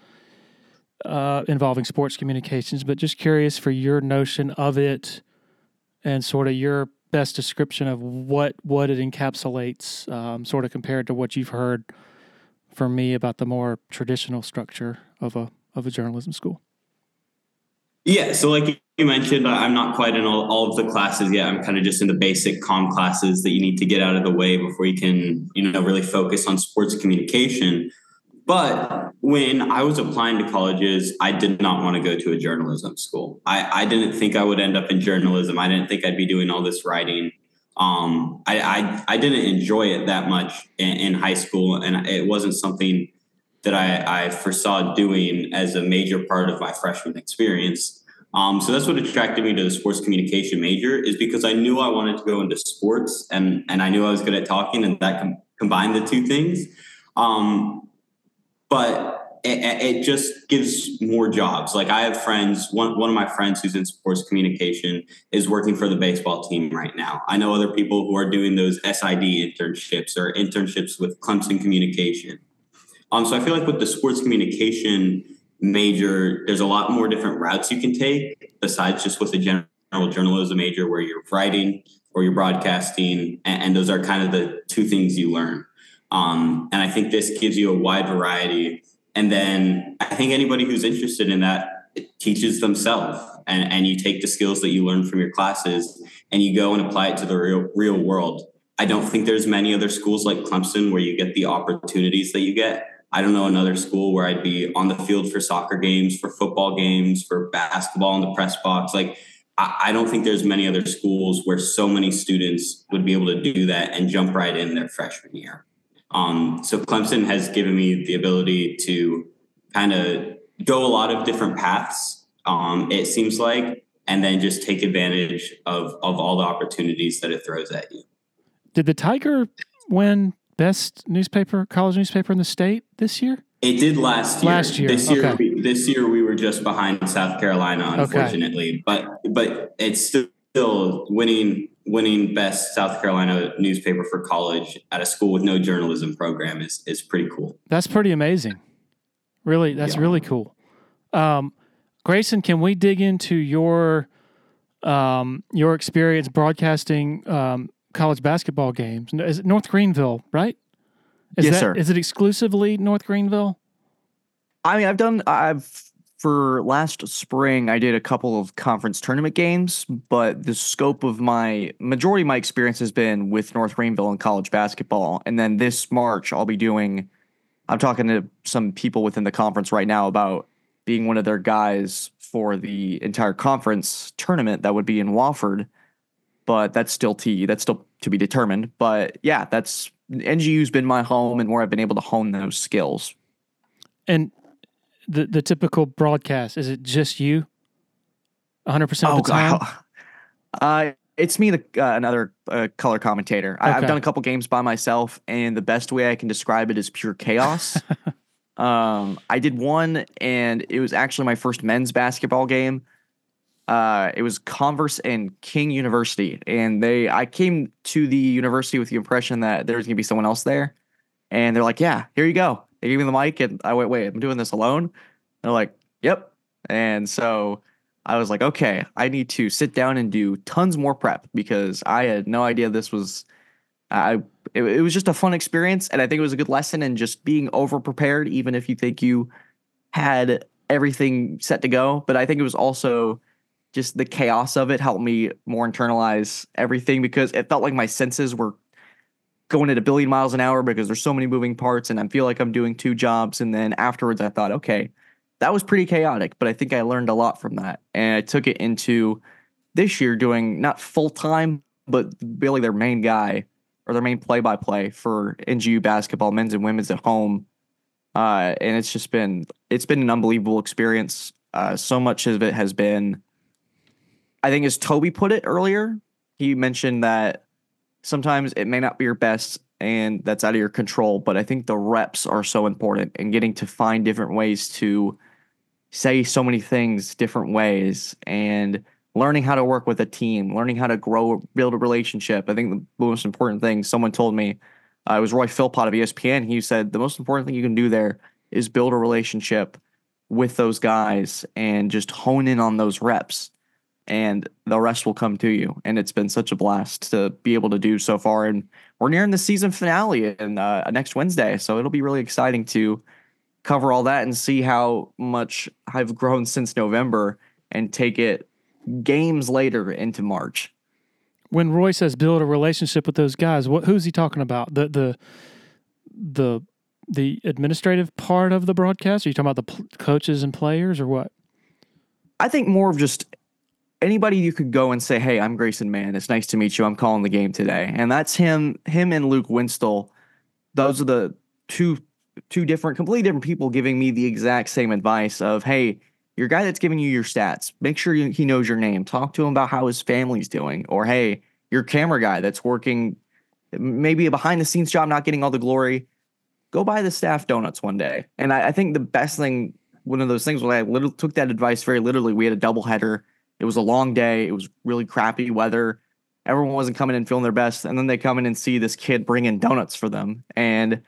uh, involving sports communications, but just curious for your notion of it and sort of your best description of what what it encapsulates, um, sort of compared to what you've heard from me about the more traditional structure of a of a journalism school. Yeah, so like you mentioned, I'm not quite in all, all of the classes yet. I'm kind of just in the basic comm classes that you need to get out of the way before you can, you know, really focus on sports communication. But when I was applying to colleges, I did not want to go to a journalism school. I, I didn't think I would end up in journalism. I didn't think I'd be doing all this writing. Um, I, I, I didn't enjoy it that much in, in high school, and it wasn't something that I, I foresaw doing as a major part of my freshman experience. Um, so that's what attracted me to the sports communication major, is because I knew I wanted to go into sports, and, and I knew I was good at talking, and that com- combined the two things. Um, But it, it just gives more jobs. Like I have friends, one, one of my friends who's in sports communication is working for the baseball team right now. I know other people who are doing those S I D internships or internships with Clemson Communication. Um, so I feel like with the sports communication major, there's a lot more different routes you can take besides just with the general journalism major where you're writing or you're broadcasting. And, and those are kind of the two things you learn. Um, and I think this gives you a wide variety. And then I think anybody who's interested in that teaches themselves, and, and you take the skills that you learn from your classes and you go and apply it to the real, real world. I don't think there's many other schools like Clemson where you get the opportunities that you get. I don't know another school where I'd be on the field for soccer games, for football games, for basketball in the press box. Like, I, I don't think there's many other schools where so many students would be able to do that and jump right in their freshman year. Um, so Clemson has given me the ability to kind of go a lot of different paths, um, it seems like, and then just take advantage of, of all the opportunities that it throws at you. Did the Tiger win best newspaper, college newspaper in the state this year? It did last year. Last year. This year, okay. we, this year we were just behind South Carolina, unfortunately, okay. but, but it's still, still winning winning best South Carolina newspaper for college at a school with no journalism program is, is pretty cool. That's pretty amazing. Really, that's yeah. really cool. Um, Grayson, can we dig into your um, your experience broadcasting um, college basketball games? Is it North Greenville, right? Is yes, that, sir. Is it exclusively North Greenville? I mean, I've done, I've, for last spring, I did a couple of conference tournament games, but the scope of my, majority of my experience has been with North Greenville and college basketball. And then this March, I'll be doing, I'm talking to some people within the conference right now about being one of their guys for the entire conference tournament that would be in Wofford, but that's still T, that's still to be determined. But yeah, that's, N G U's been my home and where I've been able to hone those skills. And The the typical broadcast, is it just you one hundred percent of the oh, time? Uh, it's me, the, uh, another uh, color commentator. Okay. I, I've done a couple games by myself, and the best way I can describe it is pure chaos. um, I did one, and it was actually my first men's basketball game. Uh, it was Converse and King University, and they I came to the university with the impression that there was going to be someone else there, and they're like, yeah, here you go. They gave me the mic, and I went, wait, I'm doing this alone? And they're like, yep. And so I was like, okay, I need to sit down and do tons more prep because I had no idea this was I. It, it was just a fun experience, and I think it was a good lesson in just being over-prepared, even if you think you had everything set to go. But I think it was also just the chaos of it helped me more internalize everything because it felt like my senses were going at a billion miles an hour because there's so many moving parts and I feel like I'm doing two jobs. And then afterwards I thought, okay, that was pretty chaotic, but I think I learned a lot from that. And I took it into this year doing not full time, but Billy, their main guy or their main play by play for N G U basketball, men's and women's at home. Uh, and it's just been, it's been an unbelievable experience. Uh, so much of it has been, I think as Toby put it earlier, he mentioned that sometimes it may not be your best and that's out of your control, but I think the reps are so important and getting to find different ways to say so many things different ways and learning how to work with a team, learning how to grow, build a relationship. I think the most important thing someone told me, uh, it was Roy Philpott of E S P N. He said, the most important thing you can do there is build a relationship with those guys and just hone in on those reps. And the rest will come to you. And it's been such a blast to be able to do so far. And we're nearing the season finale and uh, next Wednesday. So it'll be really exciting to cover all that and see how much I've grown since November and take it games later into March. When Roy says build a relationship with those guys, what, who's he talking about? The, the, the, the administrative part of the broadcast? Are you talking about the pl- coaches and players or what? I think more of just anybody you could go and say, hey, I'm Grayson Mann. It's nice to meet you. I'm calling the game today. And that's him, him and Luke Winstall. Those are the two, two different, completely different people giving me the exact same advice of, hey, your guy that's giving you your stats, make sure you, he knows your name. Talk to him about how his family's doing. Or, hey, your camera guy that's working maybe a behind the scenes job, not getting all the glory. Go buy the staff donuts one day. And I, I think the best thing, one of those things when I literally took that advice very literally, we had a doubleheader. It was a long day. It was really crappy weather. Everyone wasn't coming in feeling their best. And then they come in and see this kid bring in donuts for them. And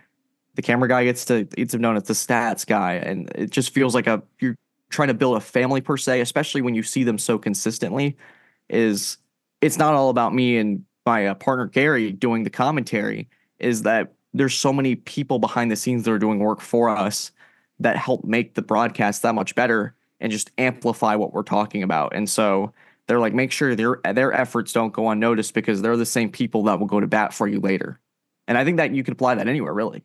the camera guy gets to eat some donuts, the stats guy. And it just feels like a you're trying to build a family per se, especially when you see them so consistently. Is it's not all about me and my uh, partner Gary doing the commentary. Is that there's so many people behind the scenes that are doing work for us that help make the broadcast that much better and just amplify what we're talking about. And so they're like, make sure their their efforts don't go unnoticed because they're the same people that will go to bat for you later. And I think that you can apply that anywhere, really.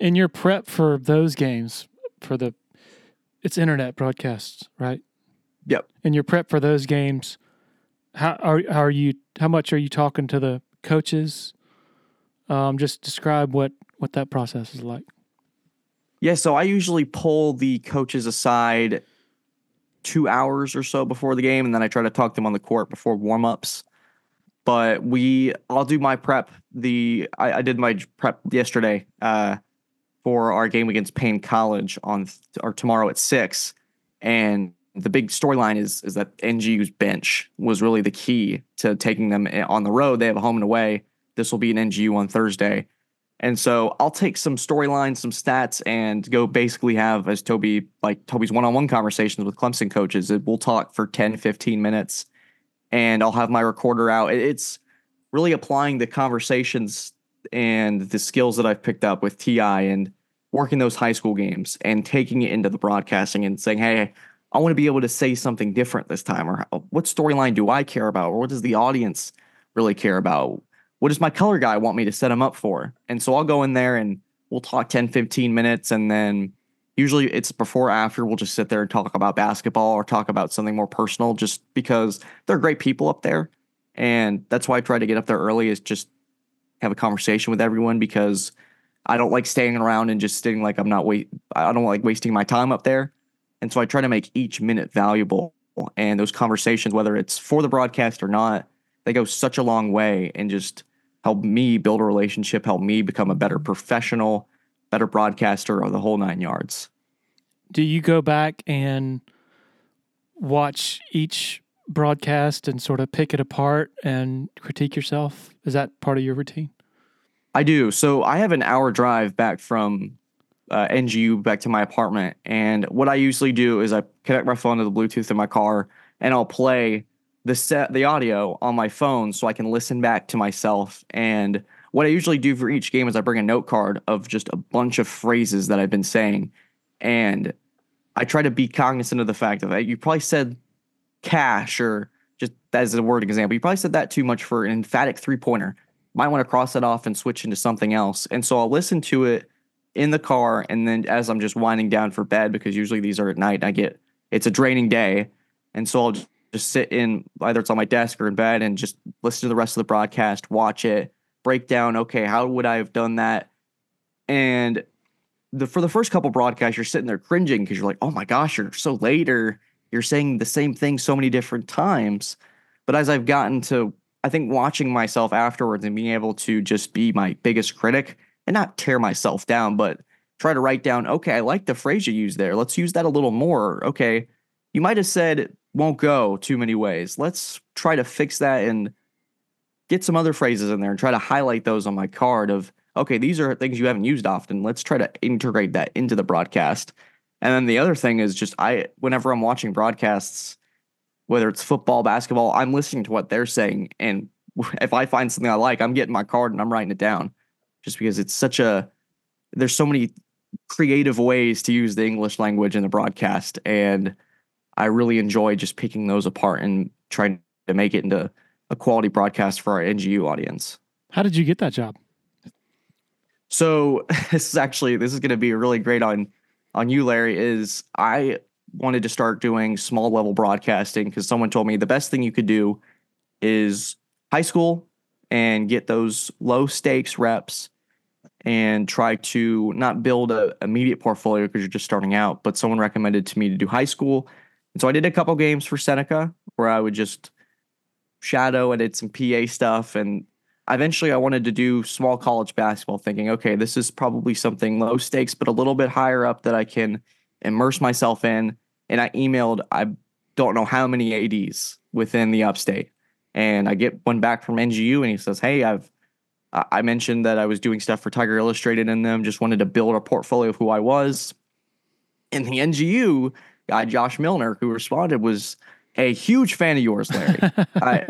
In your prep for those games, for the it's internet broadcasts, right? Yep. In your prep for those games, how are how are you? How much are you talking to the coaches? Um, just describe what, what that process is like. Yeah, so I usually pull the coaches aside two hours or so before the game, and then I try to talk them on the court before warmups. But we, I'll do my prep. The I, I did my prep yesterday uh, for our game against Payne College on th- or tomorrow at six. And the big storyline is is that N G U's bench was really the key to taking them on the road. They have a home and away. This will be an N G U on Thursday, And so I'll take some storylines, some stats, and go basically have, as Toby, like Toby's one-on-one conversations with Clemson coaches. We'll talk for ten, fifteen minutes, and I'll have my recorder out. It's really applying the conversations and the skills that I've picked up with T I and working those high school games and taking it into the broadcasting and saying, hey, I want to be able to say something different this time, or what storyline do I care about, or what does the audience really care about? What does my color guy want me to set him up for? And so I'll go in there and we'll talk ten, fifteen minutes. And then usually it's before or after, we'll just sit there and talk about basketball or talk about something more personal, just because they're great people up there. And that's why I try to get up there early, is just have a conversation with everyone, because I don't like staying around and just sitting like I'm not wait. I don't like wasting my time up there. And so I try to make each minute valuable. And those conversations, whether it's for the broadcast or not, they go such a long way and just help me build a relationship, help me become a better professional, better broadcaster, or the whole nine yards. Do you go back and watch each broadcast and sort of pick it apart and critique yourself? Is that part of your routine? I do. So I have an hour drive back from uh, N G U back to my apartment. And what I usually do is I connect my phone to the Bluetooth in my car, and I'll play the set, the audio on my phone, so I can listen back to myself. And what I usually do for each game is I bring a note card of just a bunch of phrases that I've been saying. And I try to be cognizant of the fact that you probably said cash, or just as a word example, you probably said that too much for an emphatic three pointer. Might want to cross it off and switch into something else. And so I'll listen to it in the car. And then as I'm just winding down for bed, because usually these are at night and I get, it's a draining day. And so I'll just, just sit in, either it's on my desk or in bed, and just listen to the rest of the broadcast, watch it, break down, okay, how would I have done that? And the, for the first couple broadcasts, you're sitting there cringing, because you're like, oh my gosh, you're so late, or you're saying the same thing so many different times. But as I've gotten to, I think, watching myself afterwards and being able to just be my biggest critic and not tear myself down, but try to write down, okay, I like the phrase you used there. Let's use that a little more. Okay, you might have said won't go too many ways. Let's try to fix that and get some other phrases in there and try to highlight those on my card of, okay, these are things you haven't used often. Let's try to integrate that into the broadcast. And then the other thing is just, I, whenever I'm watching broadcasts, whether it's football, basketball, I'm listening to what they're saying. And if I find something I like, I'm getting my card and I'm writing it down, just because it's such a, there's so many creative ways to use the English language in the broadcast. And I really enjoy just picking those apart and trying to make it into a quality broadcast for our N G U audience. How did you get that job? So this is actually, this is going to be really great on, on you, Larry, is I wanted to start doing small level broadcasting, because someone told me the best thing you could do is high school and get those low stakes reps and try to not build a immediate portfolio because you're just starting out. But someone recommended to me to do high school. And so I did a couple games for Seneca where I would just shadow. I did some P A stuff. And eventually I wanted to do small college basketball, thinking, okay, this is probably something low stakes, but a little bit higher up that I can immerse myself in. And I emailed, I don't know how many A Ds within the upstate. And I get one back from N G U and he says, hey, I've, I mentioned that I was doing stuff for Tiger Illustrated and them, just wanted to build a portfolio of who I was. And the N G U guy, Josh Milner, who responded, was a huge fan of yours, Larry. I,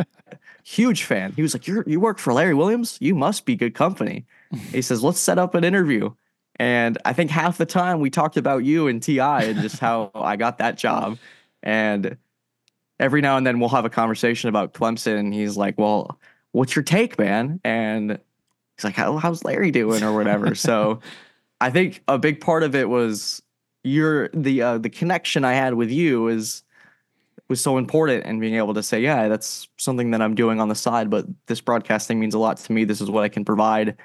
huge fan. He was like, you you work for Larry Williams? You must be good company. He says, let's set up an interview. And I think half the time we talked about you and T I and just how I got that job. And every now and then we'll have a conversation about Clemson. And he's like, well, what's your take, man? And he's like, how, how's Larry doing or whatever? So I think a big part of it was Your the uh, the connection I had with you is was so important, and being able to say, yeah, that's something that I'm doing on the side, but this broadcasting means a lot to me. This is what I can provide,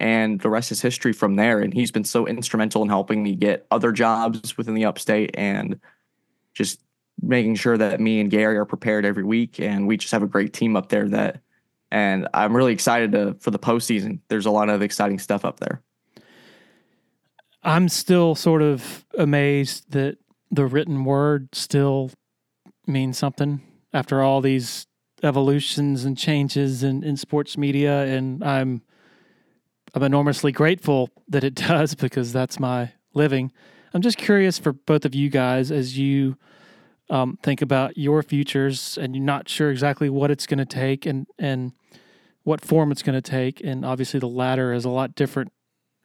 and the rest is history from there. And he's been so instrumental in helping me get other jobs within the upstate, and just making sure that me and Gary are prepared every week, and we just have a great team up there. That, and I'm really excited to, for the postseason. There's a lot of exciting stuff up there. I'm still sort of amazed that the written word still means something after all these evolutions and changes in, in sports media. And I'm I'm enormously grateful that it does, because that's my living. I'm just curious for both of you guys, as you um, think about your futures and you're not sure exactly what it's going to take and, and what form it's going to take. And obviously the latter is a lot different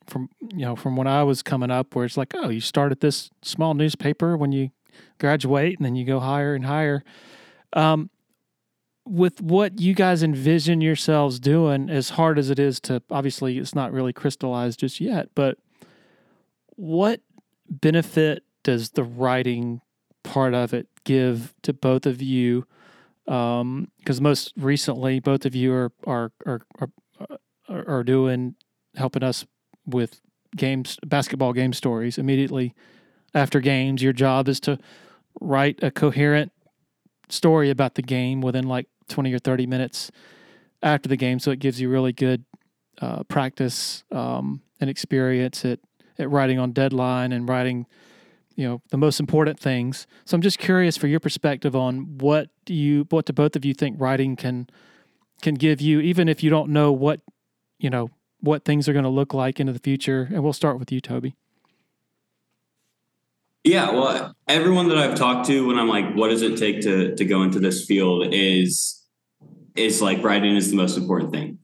from, you know, from when I was coming up, where it's like, oh, you start at this small newspaper when you graduate and then you go higher and higher. Um, with what you guys envision yourselves doing, as hard as it is to, obviously it's not really crystallized just yet, but what benefit does the writing part of it give to both of you? Um, because most recently, both of you are, are, are, are, are doing, helping us with games, basketball game stories. Immediately after games, your job is to write a coherent story about the game within like twenty or thirty minutes after the game. So it gives you really good uh, practice um, and experience at, at writing on deadline and writing, you know, the most important things. So I'm just curious for your perspective on what do you, what do both of you think writing can, can give you, even if you don't know what, you know, what things are going to look like into the future. And we'll start with you, Toby. Yeah, well, everyone that I've talked to when I'm like, what does it take to to go into this field, is, is like writing is the most important thing.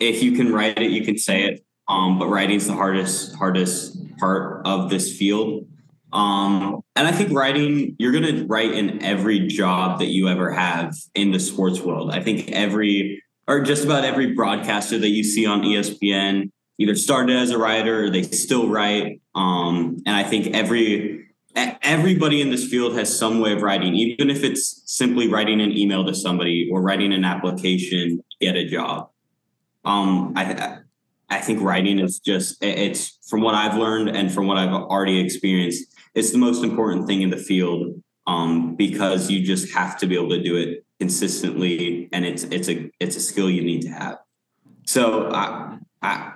If you can write it, you can say it. Um, but writing is the hardest, hardest part of this field. Um, and I think writing, you're going to write in every job that you ever have in the sports world. I think every, or just about every broadcaster that you see on E S P N either started as a writer or they still write. Um, and I think every... Everybody in this field has some way of writing, even if it's simply writing an email to somebody or writing an application to get a job. Um, I, I think writing is just, it's from what I've learned and from what I've already experienced, it's the most important thing in the field, um, because you just have to be able to do it consistently. And it's, it's a, it's a skill you need to have. So I, I,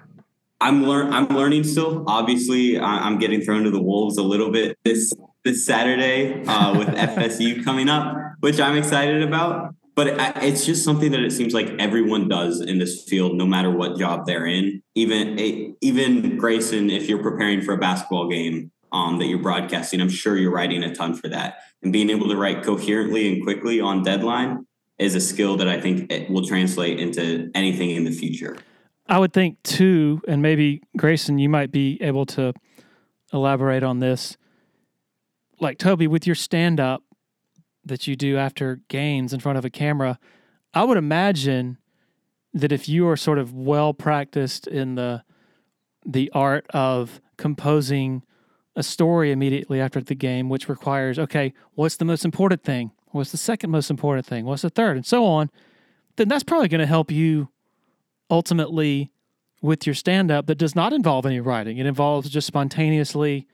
I'm learn. I'm learning still. Obviously, I'm getting thrown to the wolves a little bit this this Saturday uh, with F S U coming up, which I'm excited about. But it's just something that it seems like everyone does in this field, no matter what job they're in. Even even Grayson, if you're preparing for a basketball game um, that you're broadcasting, I'm sure you're writing a ton for that. And being able to write coherently and quickly on deadline is a skill that I think it will translate into anything in the future. I would think too, and maybe Grayson, you might be able to elaborate on this. Like Toby, with your stand-up that you do after games in front of a camera, I would imagine that if you are sort of well-practiced in the the art of composing a story immediately after the game, which requires, okay, what's the most important thing? What's the second most important thing? What's the third? And so on. Then that's probably going to help you ultimately with your stand-up that does not involve any writing. It involves just spontaneously,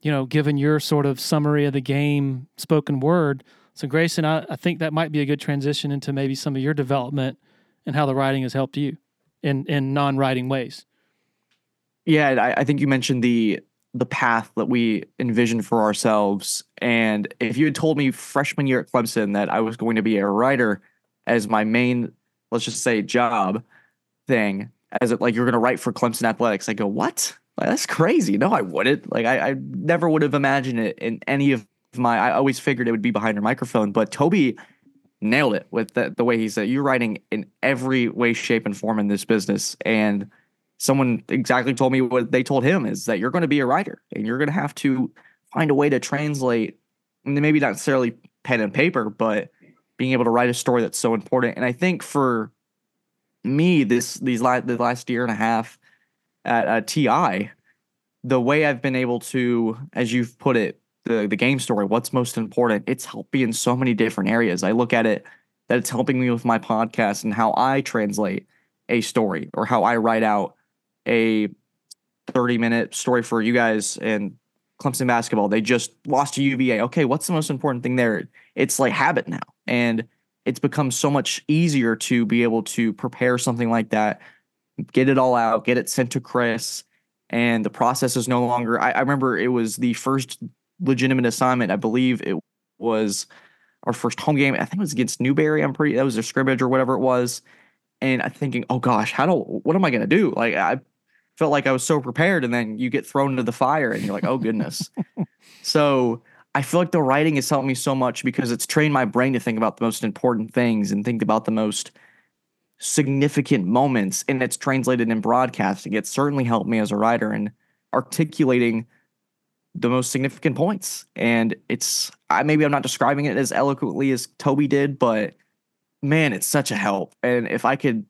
you know, giving your sort of summary of the game, spoken word. So Grayson, I, I think that might be a good transition into maybe some of your development and how the writing has helped you in, in non-writing ways. Yeah, I, I think you mentioned the the path that we envisioned for ourselves. And if you had told me freshman year at Clemson that I was going to be a writer as my main, let's just say, job thing, as it like you're going to write for Clemson Athletics, I go, what? Like, that's crazy. No, I wouldn't. Like I, I never would have imagined it in any of my, I always figured it would be behind your microphone, but Toby nailed it with the, the way he said, you're writing in every way, shape and form in this business. And someone exactly told me what they told him is that you're going to be a writer and you're going to have to find a way to translate, and maybe not necessarily pen and paper, but being able to write a story that's so important. And I think for me, this these last, the last year and a half at uh, T I, the way I've been able to, as you've put it, the, the game story, what's most important, it's helped me in so many different areas. I look at it that it's helping me with my podcast and how I translate a story or how I write out a thirty-minute story for you guys and Clemson basketball. They just lost to U V A. Okay, what's the most important thing there? It's like habit now. And it's become so much easier to be able to prepare something like that, get it all out, get it sent to Chris. And the process is no longer, I, I remember it was the first legitimate assignment. I believe it was our first home game. I think it was against Newberry. I'm pretty, that was a scrimmage or whatever it was. and I'm thinking, oh gosh, how do what am I gonna do? Like I felt like I was so prepared, and then you get thrown into the fire, and you're like, oh goodness. So I feel like the writing has helped me so much because it's trained my brain to think about the most important things and think about the most significant moments, and it's translated in broadcasting. It certainly helped me as a writer in articulating the most significant points. And it's, I maybe I'm not describing it as eloquently as Toby did, but man, it's such a help. And if I could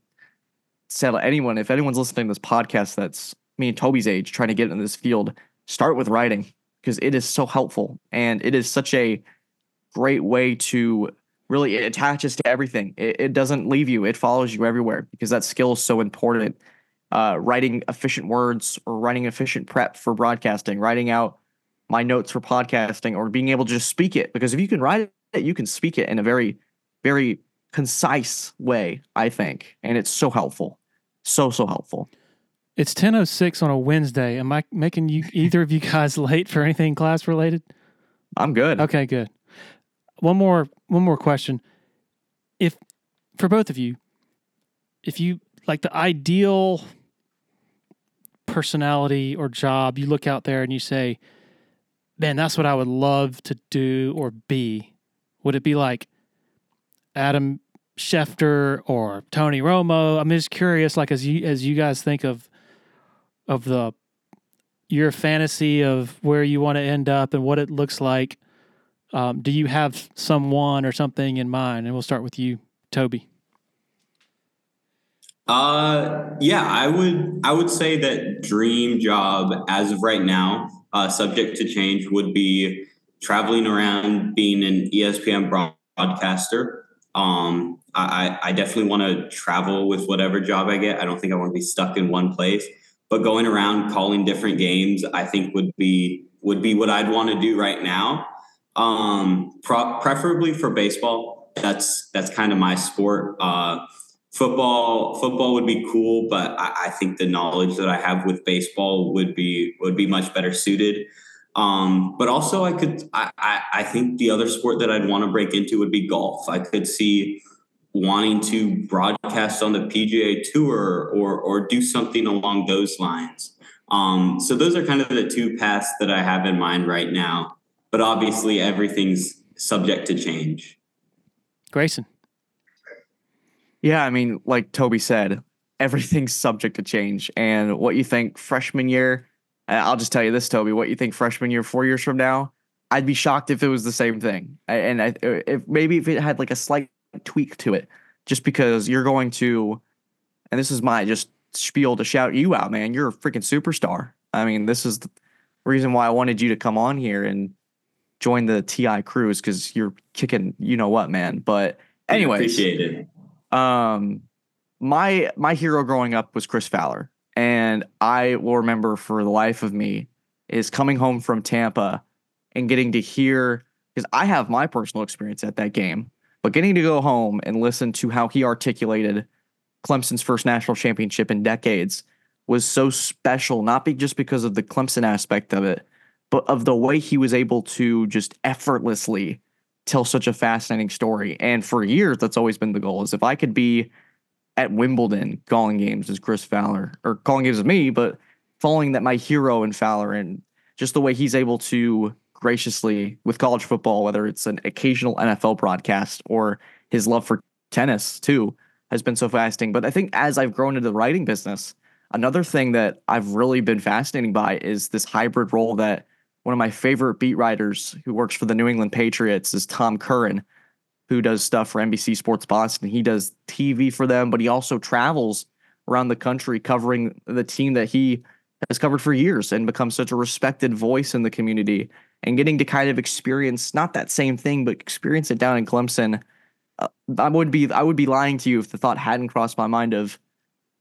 tell anyone, if anyone's listening to this podcast that's me and Toby's age trying to get in this field, start with writing, because it is so helpful, and it is such a great way to really, it attaches to everything. It, it doesn't leave you. It follows you everywhere because that skill is so important. Uh, writing efficient words, or writing efficient prep for broadcasting, writing out my notes for podcasting, or being able to just speak it. Because if you can write it, you can speak it in a very, very concise way, I think. And it's so helpful. So, so helpful. It's ten oh six on a Wednesday. Am I making you either of you guys late for anything class related? I'm good. Okay, good. One more one more question. If for both of you, if you like the ideal personality or job, you look out there and you say, man, that's what I would love to do or be. Would it be like Adam Schefter or Tony Romo? I'm just curious, like as you as you guys think of of the your fantasy of where you want to end up and what it looks like. Um, do you have someone or something in mind? And we'll start with you, Toby. Uh, yeah, I would, I would say that dream job as of right now, uh, subject to change, would be traveling around being an E S P N broadcaster. Um, I, I definitely want to travel with whatever job I get. I don't think I want to be stuck in one place. But going around calling different games, I think would be would be what I'd want to do right now. Um, pro- preferably for baseball. That's that's kind of my sport. Uh, football football would be cool, but I, I think the knowledge that I have with baseball would be would be much better suited. Um, but also, I could I, I, I think the other sport that I'd want to break into would be golf. I could see wanting to broadcast on the P G A Tour or or do something along those lines. Um, so those are kind of the two paths that I have in mind right now. But obviously, everything's subject to change. Grayson. Yeah, I mean, like Toby said, everything's subject to change. And what you think freshman year, I'll just tell you this, Toby, what you think freshman year, four years from now, I'd be shocked if it was the same thing. And I, if maybe if it had like a slight tweak to it, just because you're going to, and this is my just spiel to shout you out, man, you're a freaking superstar. I mean, this is the reason why I wanted you to come on here and join the T I crews, because you're kicking, you know what, man. But anyways, appreciate it. Um, my my hero growing up was Chris Fowler, and I will remember for the life of me is coming home from Tampa and getting to hear, because I have my personal experience at that game, but getting to go home and listen to how he articulated Clemson's first national championship in decades was so special, not be just because of the Clemson aspect of it, but of the way he was able to just effortlessly tell such a fascinating story. And for years, that's always been the goal, is if I could be at Wimbledon calling games as Chris Fowler, or calling games as me, but following that my hero in Fowler, and just the way he's able to graciously with college football, whether it's an occasional N F L broadcast or his love for tennis too, has been so fascinating. But I think as I've grown into the writing business, another thing that I've really been fascinated by is this hybrid role that one of my favorite beat writers who works for the New England Patriots is Tom Curran, who does stuff for N B C Sports Boston. He does T V for them, but he also travels around the country covering the team that he has covered for years and becomes such a respected voice in the community, and getting to kind of experience, not that same thing, but experience it down in Clemson. Uh, I would be, I would be lying to you if the thought hadn't crossed my mind of,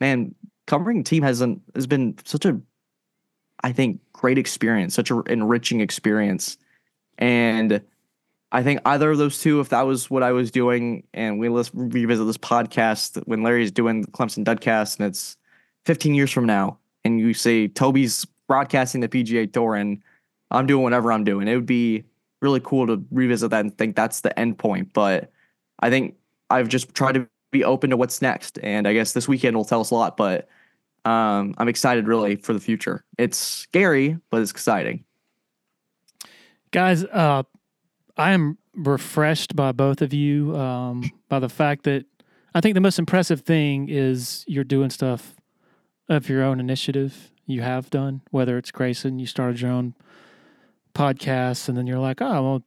man, covering team hasn't has been such a, I think, great experience, such an enriching experience. And I think either of those two, if that was what I was doing, and we let's revisit this podcast when Larry's doing the Clemson Dudcast and it's fifteen years from now, and you say Toby's broadcasting the P G A Tour and I'm doing whatever I'm doing, it would be really cool to revisit that and think that's the end point. But I think I've just tried to be open to what's next. And I guess this weekend will tell us a lot, but um, I'm excited really for the future. It's scary, but it's exciting. Guys, uh, I am refreshed by both of you, um, by the fact that I think the most impressive thing is you're doing stuff of your own initiative. You have done, whether it's Grayson, you started your own podcast, and then you're like, oh, well,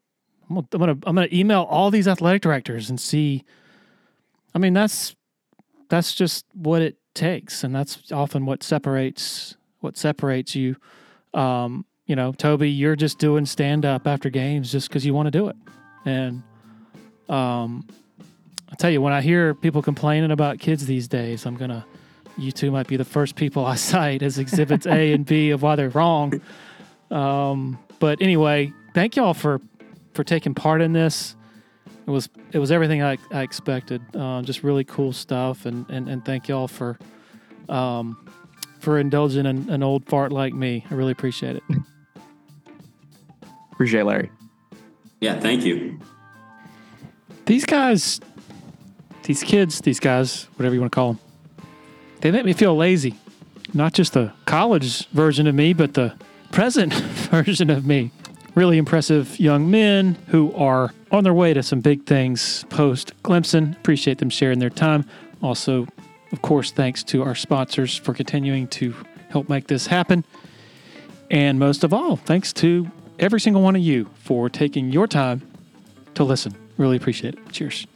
I'm gonna I'm gonna email all these athletic directors and see. I mean, that's that's just what it takes, and that's often what separates what separates you. Um, you know, Toby, you're just doing stand up after games just because you want to do it. And um, I tell you, when I hear people complaining about kids these days, I'm gonna. You two might be the first people I cite as exhibits A and B of why they're wrong. Um, but anyway, thank y'all for. for taking part in this. It was it was everything I, I expected. Uh, just really cool stuff, and, and, and thank y'all for um, for indulging in, an old fart like me. I really appreciate it. Appreciate it, Larry. Yeah, thank you. These guys, these kids, these guys, whatever you want to call them, they make me feel lazy. Not just the college version of me, but the present version of me. Really impressive young men who are on their way to some big things post-Clemson. Appreciate them sharing their time. Also, of course, thanks to our sponsors for continuing to help make this happen. And most of all, thanks to every single one of you for taking your time to listen. Really appreciate it. Cheers.